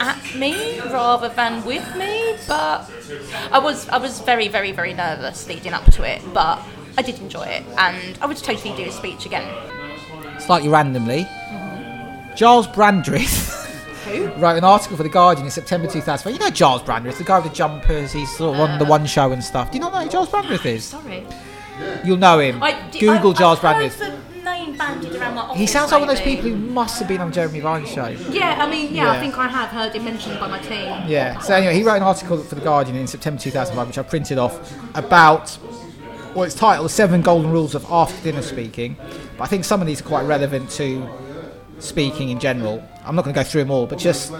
at me rather than with me. But I was. I was very, very, very nervous leading up to it. But I did enjoy it, and I would totally do a speech again. Slightly randomly, mm-hmm. Giles Brandreth wrote an article for The Guardian in September two thousand four. You know Giles Brandreth, the guy with the jumpers. He's sort of uh, on the One Show and stuff. Do you not know who Giles Brandreth is? Sorry. You'll know him. I, do, Google I, Giles Brandreth. The name banded around my office, he sounds like maybe one of those people who must have been on Jeremy Vine's show. Yeah, I mean, yeah, yeah. I think I have heard him mentioned by my team. Yeah. So anyway, he wrote an article for The Guardian in September two thousand five, which I printed off, about, well, it's titled Seven Golden Rules of After Dinner Speaking. But I think some of these are quite relevant to speaking in general. I'm not going to go through them all, but just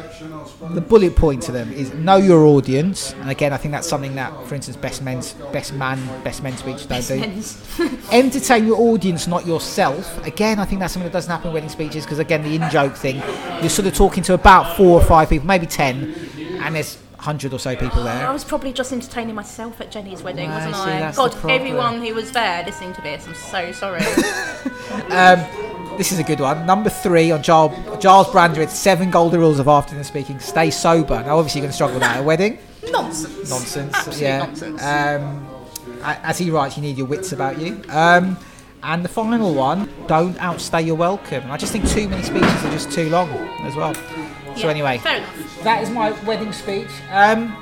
the bullet point to them is know your audience. And again, I think that's something that, for instance, best men's best man best men speeches don't do. Entertain your audience, not yourself. Again, I think that's something that doesn't happen in wedding speeches, because again, the in-joke thing, you're sort of talking to about four or five people, maybe ten, and there's hundred or so people there. I was probably just entertaining myself at Jenny's wedding, wasn't I? See, I? That's God, the everyone who was there listening to this, I'm so sorry. um This is a good one. Number three on Giles, Giles Brandreth's Seven Golden Rules of Afternoon Speaking. Stay sober. Now, obviously, you're going to struggle with that at a wedding. Nonsense. Nonsense. Absolute yeah. nonsense. Um, as he writes, you need your wits about you. Um, and the final one, don't outstay your welcome. And I just think too many speeches are just too long as well. So yeah, anyway, fair enough. That is my wedding speech. Um,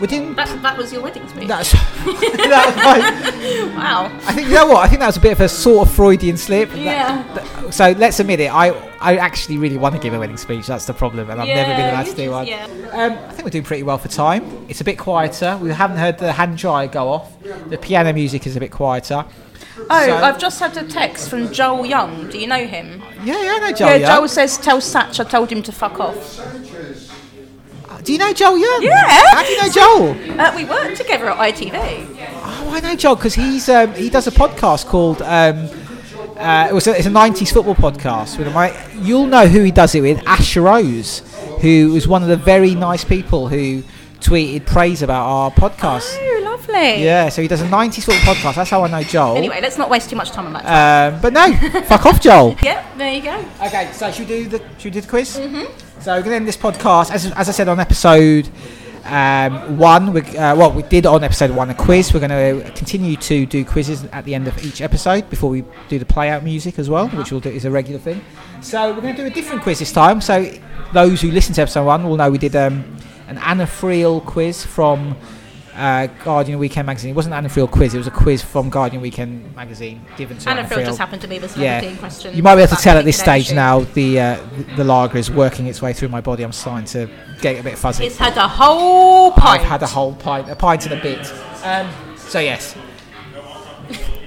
we didn't. That, that was your wedding speech. That's. That was my, wow. I think you know what? I think that was a bit of a sort of Freudian slip. Yeah. That, that, so let's admit it. I I actually really want to give a wedding speech. That's the problem, and I've yeah, never been allowed to do one. Yeah. Um, I think we're doing pretty well for time. It's a bit quieter. We haven't heard the hand dryer go off. The piano music is a bit quieter. Oh, so, I've just had a text from Joel Young. Do you know him? Yeah, yeah, I know Joel yeah, Young. Yeah, Joel says, tell Satch I told him to fuck off. Uh, do you know Joel Young? Yeah. How do you know Joel? Uh, we worked together at I T V. Oh, I know Joel, because he's um, he does a podcast called... Um, uh, it was a, it's a nineties football podcast. With a, you'll know who he does it with, Asher Rose, who was one of the very nice people who tweeted praise about our podcast. Oh, lovely. Yeah, so he does a nineties football podcast. That's how I know Joel. Anyway, let's not waste too much time on that time. Um, but no, fuck off, Joel. Yep, there you go. Okay, so should we do the, should we do the quiz? Mm-hmm. So we're going to end this podcast. As as I said on episode um, one, we, uh, well, we did on episode one a quiz. We're going to continue to do quizzes at the end of each episode before we do the play-out music as well, uh-huh. which we'll do is a regular thing. So we're going to do a different quiz this time. So those who listened to episode one will know we did... Um, an Anna Friel quiz from uh, Guardian Weekend magazine. It wasn't an Anna Friel quiz, it was a quiz from Guardian Weekend magazine given to Anna, Anna Friel. Friel just happened to be the celebrity yeah. question. You might be able to tell at this stage now the, uh, the the lager is working its way through my body. I'm starting to get a bit fuzzy. It's had a whole pint. I've had a whole pint, a pint and a bit. Um, so yes,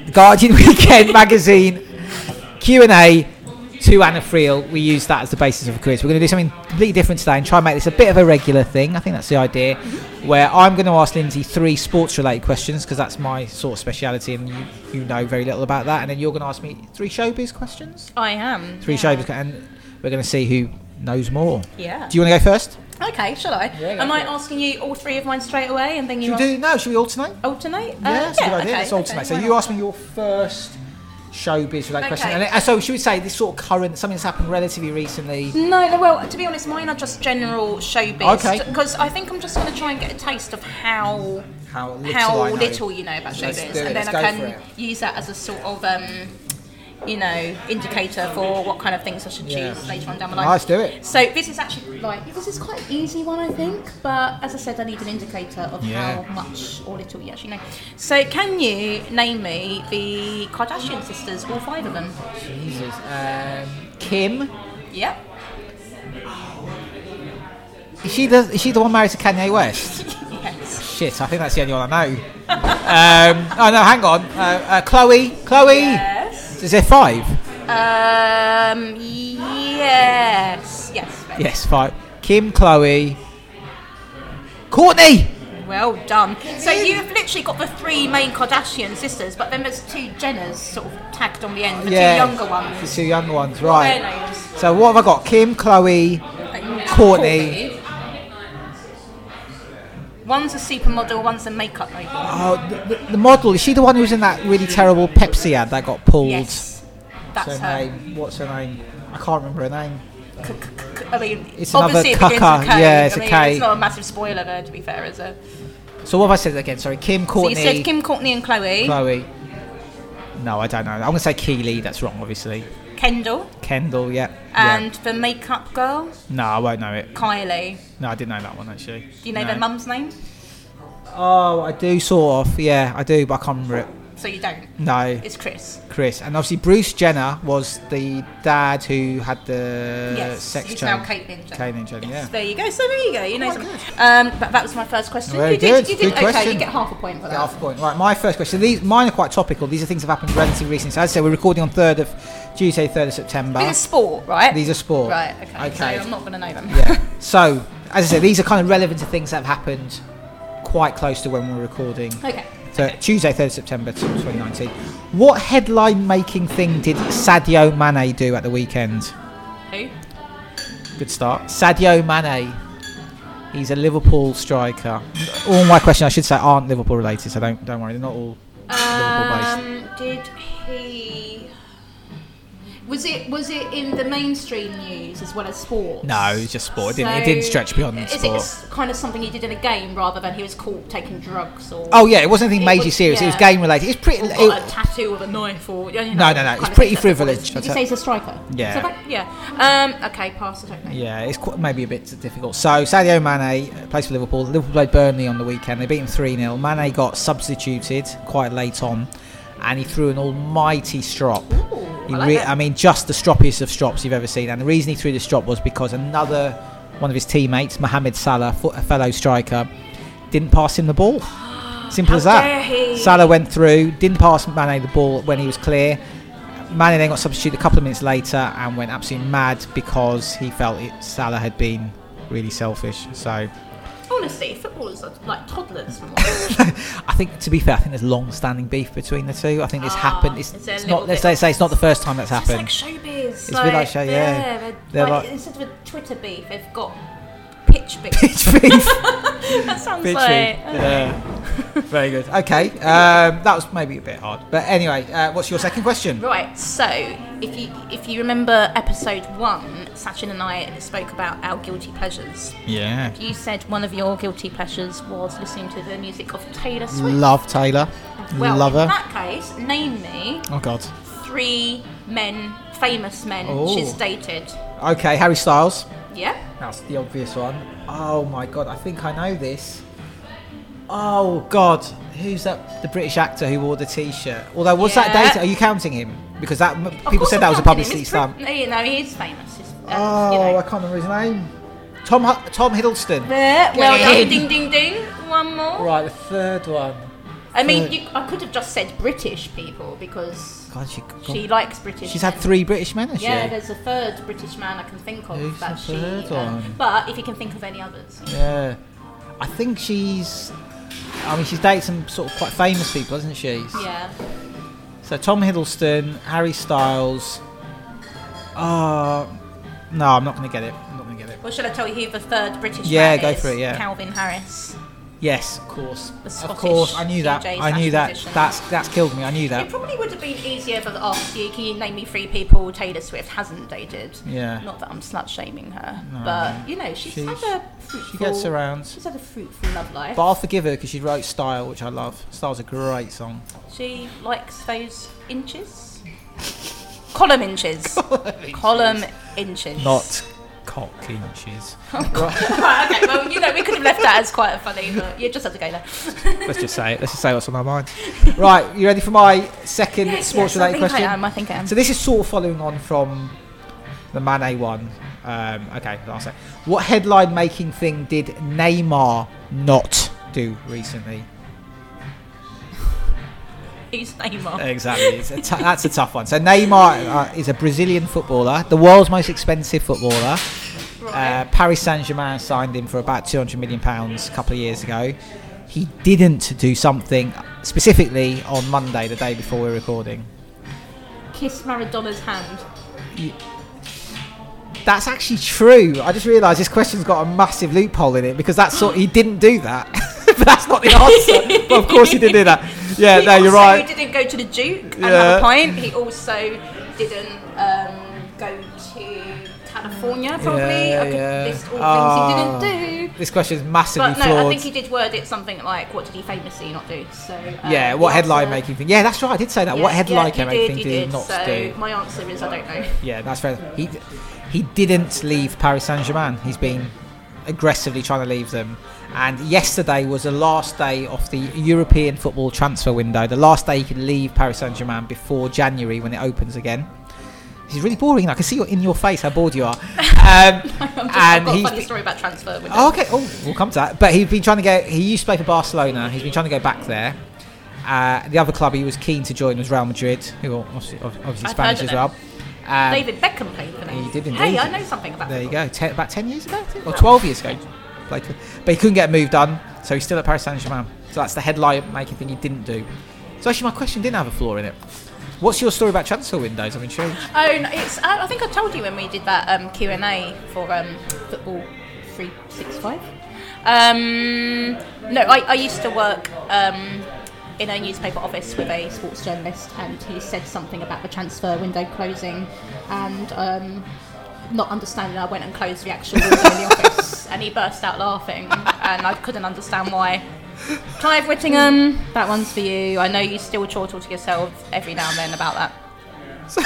the Guardian Weekend magazine Q and A to Anna Friel, we use that as the basis of a quiz. We're going to do something completely different today and try and make this a bit of a regular thing. I think that's the idea, where I'm going to ask Lindsay three sports-related questions because that's my sort of speciality and you, you know very little about that. And then you're going to ask me three showbiz questions? I am. Three yeah. showbiz questions. And we're going to see who knows more. Yeah. Do you want to go first? Okay, shall I? Yeah, am I it. asking you all three of mine straight away and then you should ask... Do, no, should we alternate? Alternate? Uh, yeah, that's yeah, a good idea. Okay, Let's okay, alternate. So you ask me your first... showbiz related okay. question. And so should we say this sort of current, something that's happened relatively recently? No, no, well, to be honest, mine are just general showbiz. Okay. Because I think I'm just going to try and get a taste of how how little, how little you know about showbiz. And then Let's I can use that as a sort of, um, you know, indicator for what kind of things I should choose yeah. later on down the line. Let's do it. So this is actually, like, this is quite an easy one, I think. But as I said, I need an indicator of yeah. how much or little you actually know. So can you name me the Kardashian sisters, all five of them? Jesus. Um, Kim. Yep. Is she, the, is she the one married to Kanye West? Yes. Shit, I think that's the only one I know. um, oh, no, hang on. Uh, uh, Chloe. Chloe. Yes. Is there five? Um. Yes. Yes. Right. Yes. Five. Kim, Chloe, Courtney. Well done. So you've literally got the three main Kardashian sisters, but then there's two Jenners sort of tagged on the end. The yeah, two younger ones. The two younger ones, right? What so what have I got? Kim, Chloe, uh, Courtney. Courtney. One's a supermodel, one's a makeup model. Oh, the, the, the model, is she the one who's in that really terrible Pepsi ad that got pulled? Yes, that's her. her. Name? What's her name? I can't remember her name. C- c- I mean, it's obviously another it begins with K. Yeah, it's I mean, a K. It's not a massive spoiler there, to be fair, is it? So what have I said again? Sorry, Kim, Courtney. So you said Kim, Courtney and Chloe. Chloe. No, I don't know. I'm going to say Keely, that's wrong, obviously. Kendall. Kendall, yeah. And yeah. the makeup girl? No, I won't know it. Kylie. No, I didn't know that one, actually. Do you know no. their mum's name? Oh, I do, sort of. Yeah, I do, but I can't remember it. So you don't? No. It's Chris. Chris. And obviously Bruce Jenner was the dad who had the yes, sex change. Yes, he's now Caitlyn Jenner. Caitlyn Jenner, yes, yeah. There you go. So there you go. You know oh something. Um, but that was my first question. Very you good. Did, you did, good okay, question. You get half a point for that. Half a point. Right, my first question. These, mine are quite topical. These are things that have happened relatively recently. So as I said, we're recording on third of Tuesday, third of September. These are sport, right? These are sport. Right, okay. okay. So I'm not going to know them. Yeah. So, as I said, these are kind of relevant to things that have happened quite close to when we're recording. Okay. So, okay. Tuesday, third of September twenty nineteen. What headline-making thing did Sadio Mane do at the weekend? Who? Good start. Sadio Mane. He's a Liverpool striker. All my questions, I should say, aren't Liverpool-related, so don't don't worry. They're not all um, Liverpool-based. Did he... Was it was it in the mainstream news as well as sports? No, it was just sport. It didn't, so it didn't stretch beyond is sport. Is it kind of something he did in a game rather than he was caught taking drugs? Or oh yeah, it wasn't anything major was, serious. Yeah. It was game related. It's pretty. Or got it, a tattoo with a knife or you know, no, no, no. It's pretty frivolous. Did you say he's a striker? Yeah. So that, yeah. Um, okay, pass. I don't know. Yeah, it's quite, maybe a bit difficult. So Sadio Mane plays for Liverpool. Liverpool played Burnley on the weekend. They beat him three nil. Mane got substituted quite late on, and he threw an almighty strop. Ooh. He I, like re- I mean, just the stroppiest of strops you've ever seen. And the reason he threw the strop was because another one of his teammates, Mohamed Salah, a fellow striker, didn't pass him the ball. Simple How as that. Salah went through, didn't pass Mane the ball when he was clear. Mane then got substituted a couple of minutes later and went absolutely mad because he felt it, Salah had been really selfish. So. Honestly, footballers are like toddlers. I think, to be fair, I think there's long-standing beef between the two. I think this ah, happened. It's, it's not. Let's say it's not the first time that's it's happened. It's like showbiz. It's like, a bit like show, yeah. They're, they're like, like, instead of a Twitter beef, they've got pitch beef. Pitch beef. That sounds pitch like. Beef. Yeah. Very good. Okay, um, that was maybe a bit hard, but anyway, uh, what's your second question? Right. So, if you if you remember episode one. Sachin and I spoke about our guilty pleasures. Yeah. You said one of your guilty pleasures was listening to the music of Taylor Swift. Love Taylor. Well, love her. In that case, name me. Oh God. Three men, famous men Ooh. She's dated. Okay, Harry Styles. Yeah. That's the obvious one. Oh my God, I think I know this. Oh God, who's that? The British actor who wore the T-shirt. Although, was yeah. that dated? Are you counting him? Because that of people said I'm that was a publicity stunt. Pre- you know, he is famous. Um, oh, you know. I can't remember his name. Tom Tom Hiddleston. There, well done. Ding, ding, ding. One more. Right, the third one. I third. mean, you, I could have just said British people because God, she, she likes British. She's men. had three British men, has yeah, she? Yeah, there's a third British man I can think of. Who's that the third she, one? Um, but if you can think of any others. Yeah, I think she's. I mean, she's dated some sort of quite famous people, hasn't she? Yeah. So Tom Hiddleston, Harry Styles. Ah. Uh, No, I'm not going to get it. I'm not going to get it. Well, should I tell you who the third British yeah, man go is? For it, yeah. Calvin Harris. Yes, of course. The Scottish of course, I knew that. D J I knew that. Musician. That's that's killed me. I knew that. It probably would have been easier for the ask you, can you name me three people Taylor Swift hasn't dated? Yeah. Not that I'm slut shaming her, no, but you know she's, she's had a fruitful, she gets around. She's had a fruitful love life. But I'll forgive her because she wrote Style, which I love. Style's a great song. She likes those inches. Column inches. Column inches. Column inches. Not cock inches. Right, okay, well, you know, we could have left that as quite a funny, but you just have to go there. Let's just say it. Let's just say what's on our mind. Right, you ready for my second yes, sports-related yes, question? I think I am, I think I am. So this is sort of following on from the Mane one. Um, okay, I'll say. What headline-making thing did Neymar not do recently? Who's Neymar? Exactly. It's a t- that's a tough one. So Neymar uh, is a Brazilian footballer, the world's most expensive footballer. Right. Uh, Paris Saint-Germain signed him for about two hundred million pounds a couple of years ago. He didn't do something specifically on Monday, the day before we were recording. Kiss Maradona's hand. You- That's actually true. I just realised this question's got a massive loophole in it because that's sort. He didn't do that. But that's not the answer. But of course he didn't do that. Yeah, he no, also, you're right. He didn't go to the Duke and yeah. have a pint. He also didn't um, go to California, probably. Yeah, I could yeah. list all uh, things he didn't do. This question's massively flawed. But no, flawed. I think he did word it something like, what did he famously not do? So um, yeah, what headline-making thing? Yeah, that's right. I did say that. Yes, what headline-making yeah, he thing did, he did, did not so do? So my answer is I don't know. Yeah, that's fair. He he didn't leave Paris Saint-Germain. He's been aggressively trying to leave them. And yesterday was the last day of the European football transfer window, the last day you can leave Paris Saint-Germain before January when it opens again. This is really boring. I can see in your face how bored you are. Um, no, I'm just, and I've got a funny story about transfer window. Oh, okay. Oh, we'll come to that. But he's been trying to go. He used to play for Barcelona. He's been trying to go back there. Uh, the other club he was keen to join was Real Madrid, who are obviously, obviously Spanish as well. Um, David Beckham played for them. He did indeed. Hey, I know something about that. There you go. Ten, about ten years ago, or twelve years ago. But he couldn't get a move done, so he's still at Paris Saint-Germain. So that's the headline-making thing he didn't do. So actually, my question didn't have a flaw in it. What's your story about transfer windows? I'm intrigued. Oh, no, it's. I think I told you when we did that um, Q and A for um, Football three sixty-five. Um, no, I, I used to work um, in a newspaper office with a sports journalist, and he said something about the transfer window closing and um, not understanding. I went and closed the actual window in the office, and he burst out laughing, and I couldn't understand why. Clive Whittingham, that one's for you. I know you still chortle to yourself every now and then about that. So,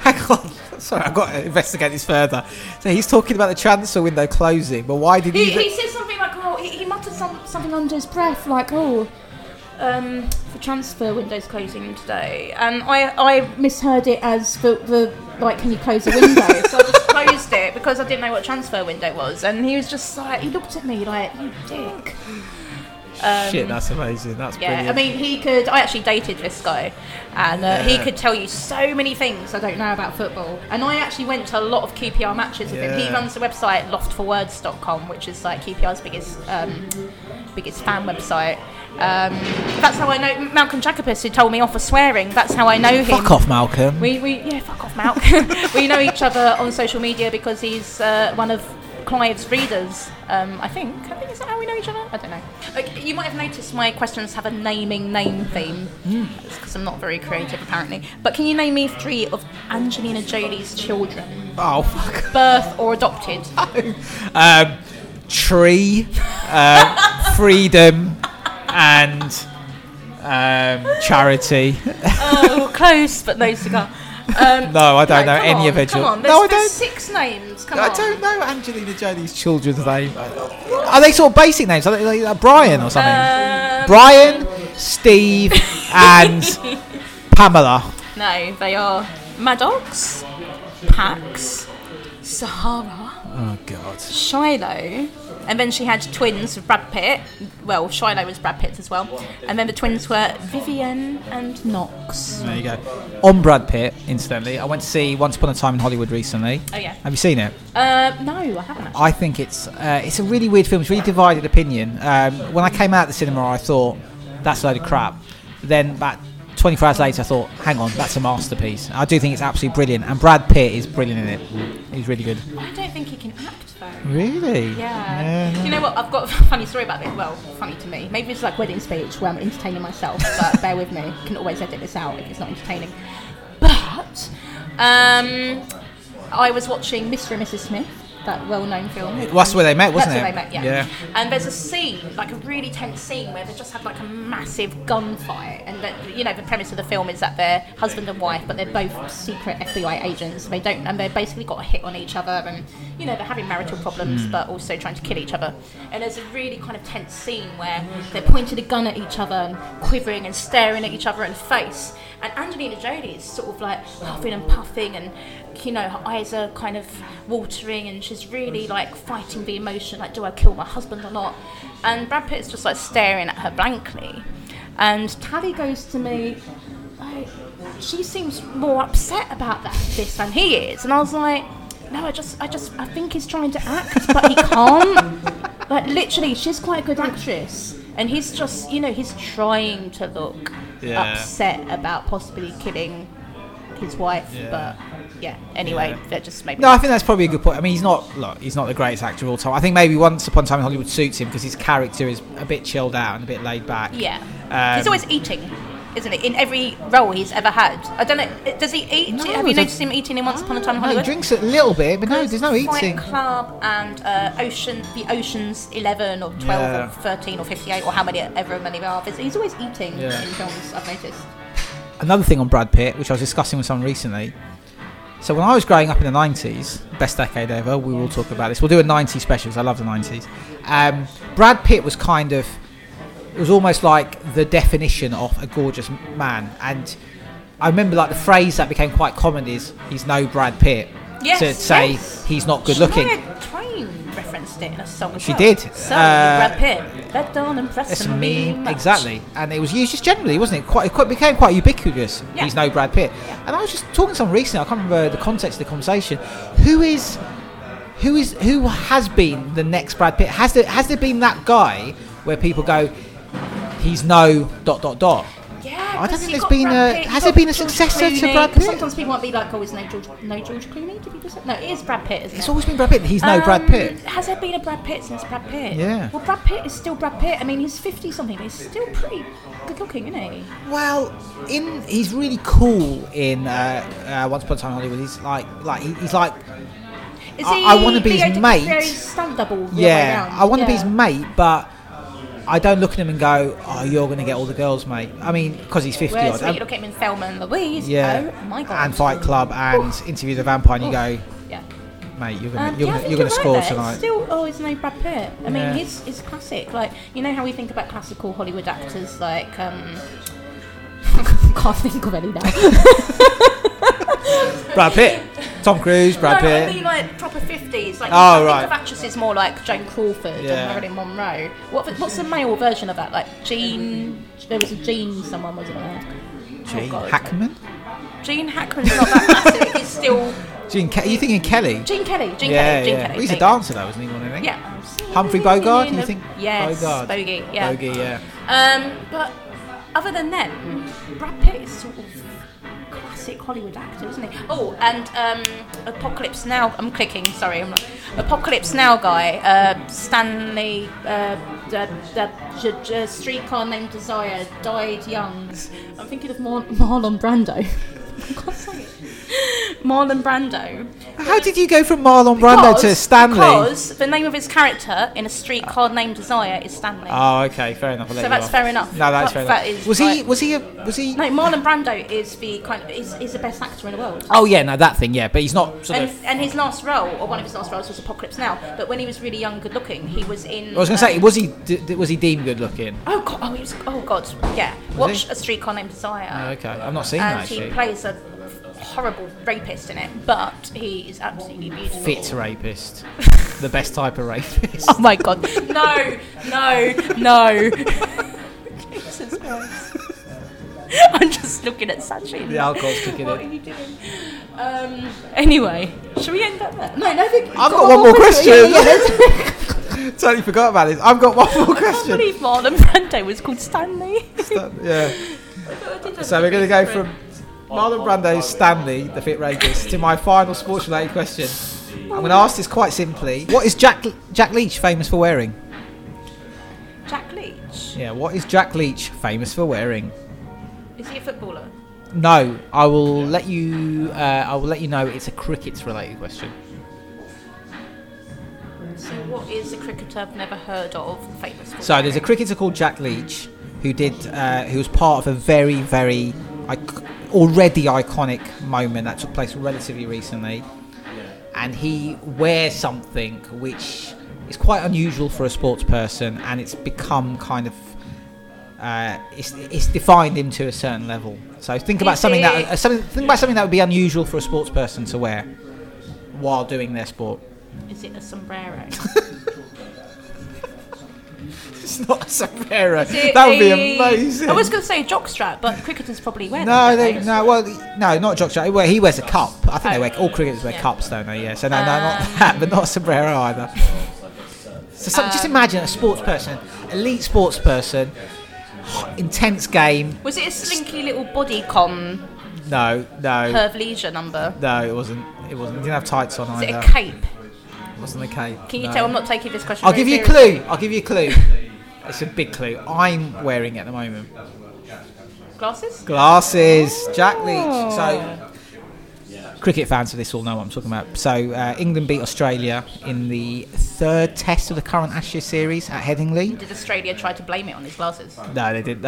hang on. Sorry, I've got to investigate this further. So he's talking about the transfer window closing, but why did he... He, he said something like, oh, he, he muttered some, something under his breath, like, oh, um, the transfer window's closing today. And I, I misheard it as, the, the like, can you close the window? So I just closed it because I didn't know what transfer window was. And he was just like, he looked at me like, you dick. Um, Shit, that's amazing. That's yeah, brilliant. I mean, he could. I actually dated this guy, and uh, yeah. he could tell you so many things I don't know about football. And I actually went to a lot of Q P R matches with yeah. him. He runs the website loft for words dot com, which is like Q P R's biggest um, biggest fan website. Um, that's how I know Malcolm Jacopus, who told me off for swearing. That's how I know him. Fuck off, Malcolm. We we yeah, fuck off, Malcolm. We know each other on social media because he's uh, one of Clive's readers, um, I think. I think is that how we know each other? I don't know. Like, you might have noticed my questions have a naming name theme. Mm. It's because I'm not very creative, apparently. But can you name me three of Angelina Jolie's children? Oh, fuck. Birth or adopted? Oh. Um, tree, uh, freedom, and um, charity. Oh, close, but no cigar. Um, no, I don't no, know any on, of her children. No, I don't. Six names. Come no, on. I don't know Angelina Jolie's children's names. Are they sort of basic names? Are they like, like Brian or something? Um, Brian, Steve, and Pamela. No, they are Maddox, Pax, Sahara. Oh God. Shiloh, and then she had twins with Brad Pitt. Well, Shiloh was Brad Pitt's as well, and then the twins were Vivian and Knox. There you go. On Brad Pitt, incidentally, I went to see Once Upon a Time in Hollywood recently. Oh yeah. Have you seen it? Uh, no, I haven't. Actually. I think it's uh, it's a really weird film. It's really divided opinion. Um, when I came out of the cinema, I thought that's a load of crap. Then about twenty-four hours later, I thought, hang on, that's a masterpiece. I do think it's absolutely brilliant, and Brad Pitt is brilliant in it. He's really good. I don't think he can act, though. Really? Yeah. yeah. You know what? I've got a funny story about this. Well, funny to me. Maybe it's like wedding speech where I'm entertaining myself, but bear with me. I can always edit this out if it's not entertaining. But um, I was watching Mister and Missus Smith, that well-known film. Well, that's where they met, wasn't that's it? That's where they met, yeah. yeah. And there's a scene, like a really tense scene, where they just had like a massive gunfight. And the, you know, the premise of the film is that they're husband and wife, but they're both secret F B I agents. They don't, and they basically got a hit on each other, and you know, they're having marital problems, mm. but also trying to kill each other. And there's a really kind of tense scene where they're pointing a gun at each other and quivering and staring at each other in the face. And Angelina Jolie is sort of like huffing and puffing, and you know, her eyes are kind of watering, and she's really like fighting the emotion, like, do I kill my husband or not? And Brad Pitt's just like staring at her blankly. And Tally goes to me, like, she seems more upset about that this than he is. And I was like, no, I just, I just, I think he's trying to act, but he can't. Like, literally, she's quite a good actress, and he's just, you know, he's trying to look yeah. upset about possibly killing his wife, yeah. but yeah. Anyway, yeah. that just made me. No, I think that's probably a good point. I mean, he's not look, he's not the greatest actor of all time. I think maybe Once Upon a Time in Hollywood suits him because his character is a bit chilled out and a bit laid back. Yeah, um, he's always eating, isn't it? In every role he's ever had. I don't know. Does he eat? No, Have you noticed him eating in Once Upon a Time in Hollywood? No, he drinks a little bit, but no, there's no eating. Fight Club and uh, Ocean, the Ocean's Eleven or Twelve yeah. or Thirteen or Fifty-Eight or how many ever many there are. He's always eating yeah. in films. I've noticed. Another thing on Brad Pitt, which I was discussing with someone recently. So when I was growing up in the nineties, best decade ever, we will talk about this. We'll do a nineties special because I love the nineties. Um, Brad Pitt was kind of, it was almost like the definition of a gorgeous man. And I remember like the phrase that became quite common is, he's no Brad Pitt. Yes, to say yes. he's not good looking. Shania Twain referenced it in a song. She well. did. So uh, Brad Pitt, that don't impress me much. Exactly, and it was used just generally, wasn't it? Quite, it became quite ubiquitous. Yeah. He's no Brad Pitt, yeah. and I was just talking to someone recently. I can't remember the context of the conversation. Who is, who is, who has been the next Brad Pitt? Has there has there been that guy where people go, he's no dot dot dot? Yeah, I don't think there's been a. Pitt, has there been a George successor Clooney, to Brad Pitt? Sometimes people might be like, "Oh, is no George, no George Clooney?" Did you just say? No, it is Brad Pitt. Isn't it's it? always been Brad Pitt. He's no um, Brad Pitt. Has there been a Brad Pitt since Brad Pitt? Yeah. Well, Brad Pitt is still Brad Pitt. I mean, he's fifty something. But he's still pretty good looking, isn't he? Well, in he's really cool in uh, uh, Once Upon a Time in Hollywood. He's like, like he, he's like. Is I, he I want to be his mate. Stunt double. Yeah, I want to be his mate, but. I don't look at him and go, "Oh, you're going to get all the girls, mate." I mean, because he's fifty odd. You look at him in Thelma and Louise. Yeah. Oh my God. And Fight Club and Oof. Interview the Vampire, and you Oof. go, "Yeah, mate, you're going um, you're yeah, to you're going to score right tonight." It's still, oh, it's no Brad Pitt. I yeah. mean, he's he's classic. Like, you know how we think about classical Hollywood actors, like um, can't think of any now. Brad Pitt. Tom Cruise, Brad Pitt. No, I mean like proper fifties. Like, oh, right. I think of actresses more like Joan Crawford yeah. and Marilyn Monroe. What, what's the male version of that? Like Gene. There was a Gene. Someone wasn't there. Gene oh, Hackman. Gene Hackman's not that classic. He's still. Gene. Ke- are you thinking Kelly? Gene Kelly. Gene yeah, Kelly. Gene yeah. Kelly. Well, he's a dancer though, isn't he? One, I think. Yeah. Humphrey Bogart. Do you think? Yes. Bogart. Bogey. Yeah. Bogey. Yeah. Um, but other than them, Brad Pitt is sort of. Hollywood actor, isn't he? Oh, and um, Apocalypse Now. I'm clicking. Sorry, I'm not. Apocalypse Now guy, uh, Stanley, uh, the, the, the, the Streetcar Named Desire, died young. I'm thinking of Mar- Marlon Brando. I can't say it. Marlon Brando. How did you go from Marlon Brando because, to Stanley? Because the name of his character in A Streetcar Named Desire is Stanley. Oh, okay, fair enough. So that's off. fair enough. No, that's but fair that enough. Is was right. he? Was he? A, was he? No, Marlon Brando is the kind of is, is the best actor in the world. Oh yeah, no, that thing, yeah, but he's not. Sort and, of... and his last role, or one of his last roles, was Apocalypse Now. But when he was really young, good looking, he was in. I was going to um, say, was he? D- was he deemed good looking? Oh God! Oh, he was, oh God! Yeah, was watch he? A Streetcar Named Desire. Oh, okay, I've not seen and that. Actually. He plays a horrible rapist in it, but he is absolutely beautiful. Fit rapist. The best type of rapist. Oh my God. No, no, no. Jesus Christ. I'm just looking at Sachin. The alcohol's kicking in. What are you doing? Um, anyway, should we end up there? No, no. I've got, got one more question. Totally forgot about this. I've got one more I question. I believe Marlon Brando was called Stanley. Stan- yeah. So we're going to go from... Marlon Brando's Stanley, the fit rapist, to my final sports-related question. I'm going to ask this quite simply. What is Jack Jack Leach famous for wearing? Jack Leach? Yeah, what is Jack Leach famous for wearing? Is he a footballer? No, I will let you, uh, I will let you know it's a cricket-related question. So what is a cricketer I've never heard of famous for? So wearing? There's a cricketer called Jack Leach who did, uh, who was part of a very, very... Ic- already iconic moment that took place relatively recently, and he wears something which is quite unusual for a sports person, and it's become kind of uh, it's, it's defined him to a certain level. So think about something that uh, something, think about something that would be unusual for a sports person to wear while doing their sport. Is it a sombrero? It's not a sombrero. That would be amazing. I was going to say jockstrap, but cricketers probably wear no, they, no, well, no, not jockstrap. Well, he wears a cup. I think oh. they wear all cricketers wear yeah. cups, don't they? Yeah. So no, um, no, not that, but not a sombrero either. So some, um, just imagine a sports person, elite sports person, intense game. Was it a slinky little body con? No, no. Curve number. No, it wasn't. It wasn't. It didn't have tights on either. Is it a cape? It wasn't a cape. Can you no. tell I'm not taking this question? I'll give you a clue. I'll give you a clue. It's a big clue. I'm wearing it at the moment. Glasses? Glasses. Jack Leach. So, cricket fans of this all know what I'm talking about. So, uh, England beat Australia in the third test of the current Ashes series at Headingley. Did Australia try to blame it on his glasses? No, they didn't.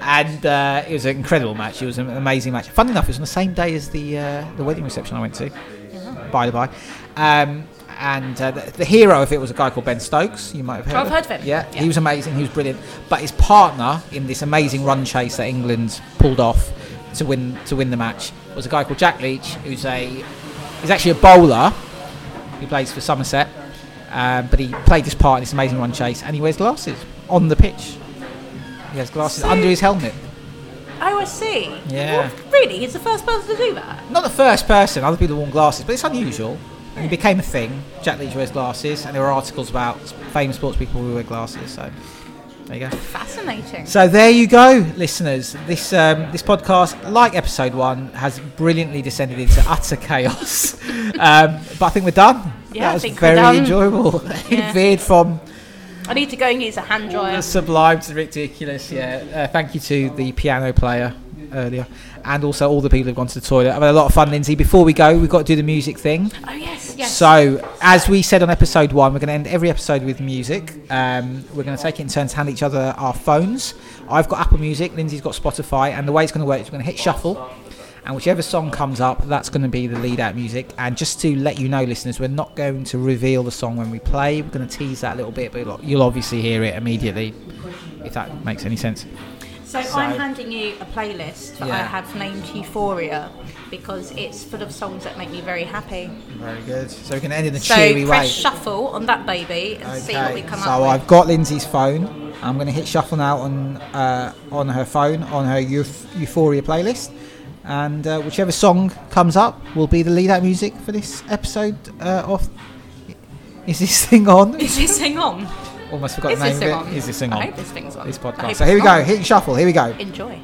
And uh, it was an incredible match. It was an amazing match. Funnily enough, it was on the same day as the uh, the wedding reception I went to. Mm-hmm. By the by. Um... And uh, the, the hero of it was a guy called Ben Stokes. You might have heard I've of heard of him. Yeah. yeah, he was amazing. He was brilliant. But his partner in this amazing run chase that England pulled off to win to win the match was a guy called Jack Leach, who's a he's actually a bowler. He plays for Somerset, um, but he played his part in this amazing run chase, and he wears glasses on the pitch. He has glasses so, under his helmet. Oh, I see. Yeah. Well, really, he's the first person to do that. Not the first person. Other people have worn glasses, but it's unusual. It became a thing. Jack Leach wears glasses, and there were articles about famous sports people who wear glasses. So There you go. Fascinating. So there you go, listeners. This um, this podcast, like episode one, has brilliantly descended into utter chaos. um, but I think we're done. Yeah, that was I think very we're done. enjoyable. Yeah. It veered from. I need to go and use a hand dryer. Sublime to ridiculous. Yeah. Uh, thank you to the piano player earlier, and also all the people who've gone to the toilet. I've had a lot of fun, Lindsay. Before we go, we've got to do the music thing. Oh yes, yes. So as we said on episode one, we're going to end every episode with music. Um, we're going to take it in turns to hand each other our phones. I've got Apple Music, Lindsay's got Spotify, and the way it's going to work is we're going to hit shuffle, and whichever song comes up, that's going to be the lead out music. And just to let you know, listeners, we're not going to reveal the song when we play. We're going to tease that a little bit, but you'll obviously hear it immediately, if that makes any sense. So, so I'm handing you a playlist that yeah. I have named Euphoria, because it's full of songs that make me very happy. Very good. So we can end in a so cheery way. So press shuffle on that baby and okay. see what we come so up with. So I've got Lindsay's phone. I'm going to hit shuffle now on uh, on her phone, on her Euf- Euphoria playlist. And uh, whichever song comes up will be the lead-out music for this episode uh, of... Is this thing on? Is this thing on? Almost forgot Is the name of it. On? Is this thing on? I hope this thing's on. This podcast. So here we go. On. Hit shuffle. Here we go. Enjoy.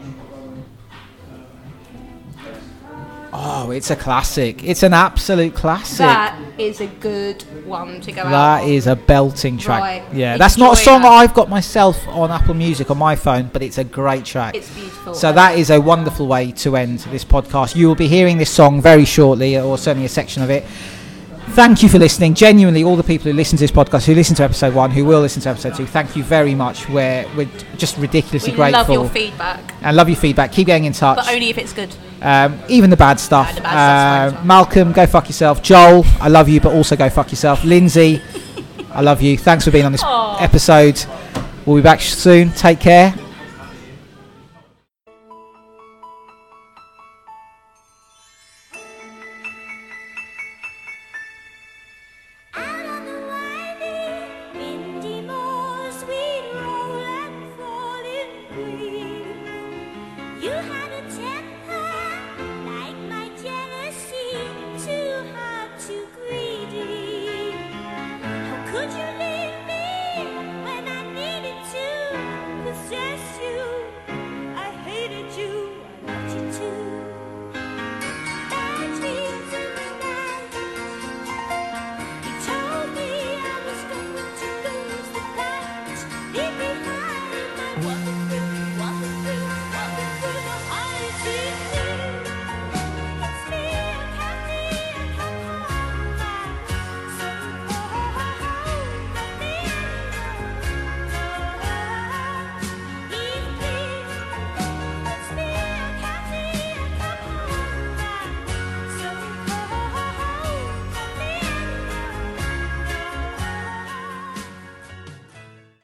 Oh, it's a classic. It's an absolute classic. That is a good one to go that out That is a belting track. Right. Yeah, Enjoy that's not a song that I've got myself on Apple Music on my phone, but it's a great track. It's beautiful. So that is a wonderful way to end this podcast. You will be hearing this song very shortly, or certainly a section of it. Thank you for listening. Genuinely, all the people who listen to this podcast, who listen to episode one, who will listen to episode two, thank you very much. We're, we're just ridiculously we grateful. We love your feedback. And love your feedback. Keep getting in touch. But only if it's good. Um, even the bad stuff. Yeah, the bad uh, Malcolm, go fuck yourself. Joel, I love you, but also go fuck yourself. Lindsay, I love you. Thanks for being on this Aww. episode. We'll be back soon. Take care.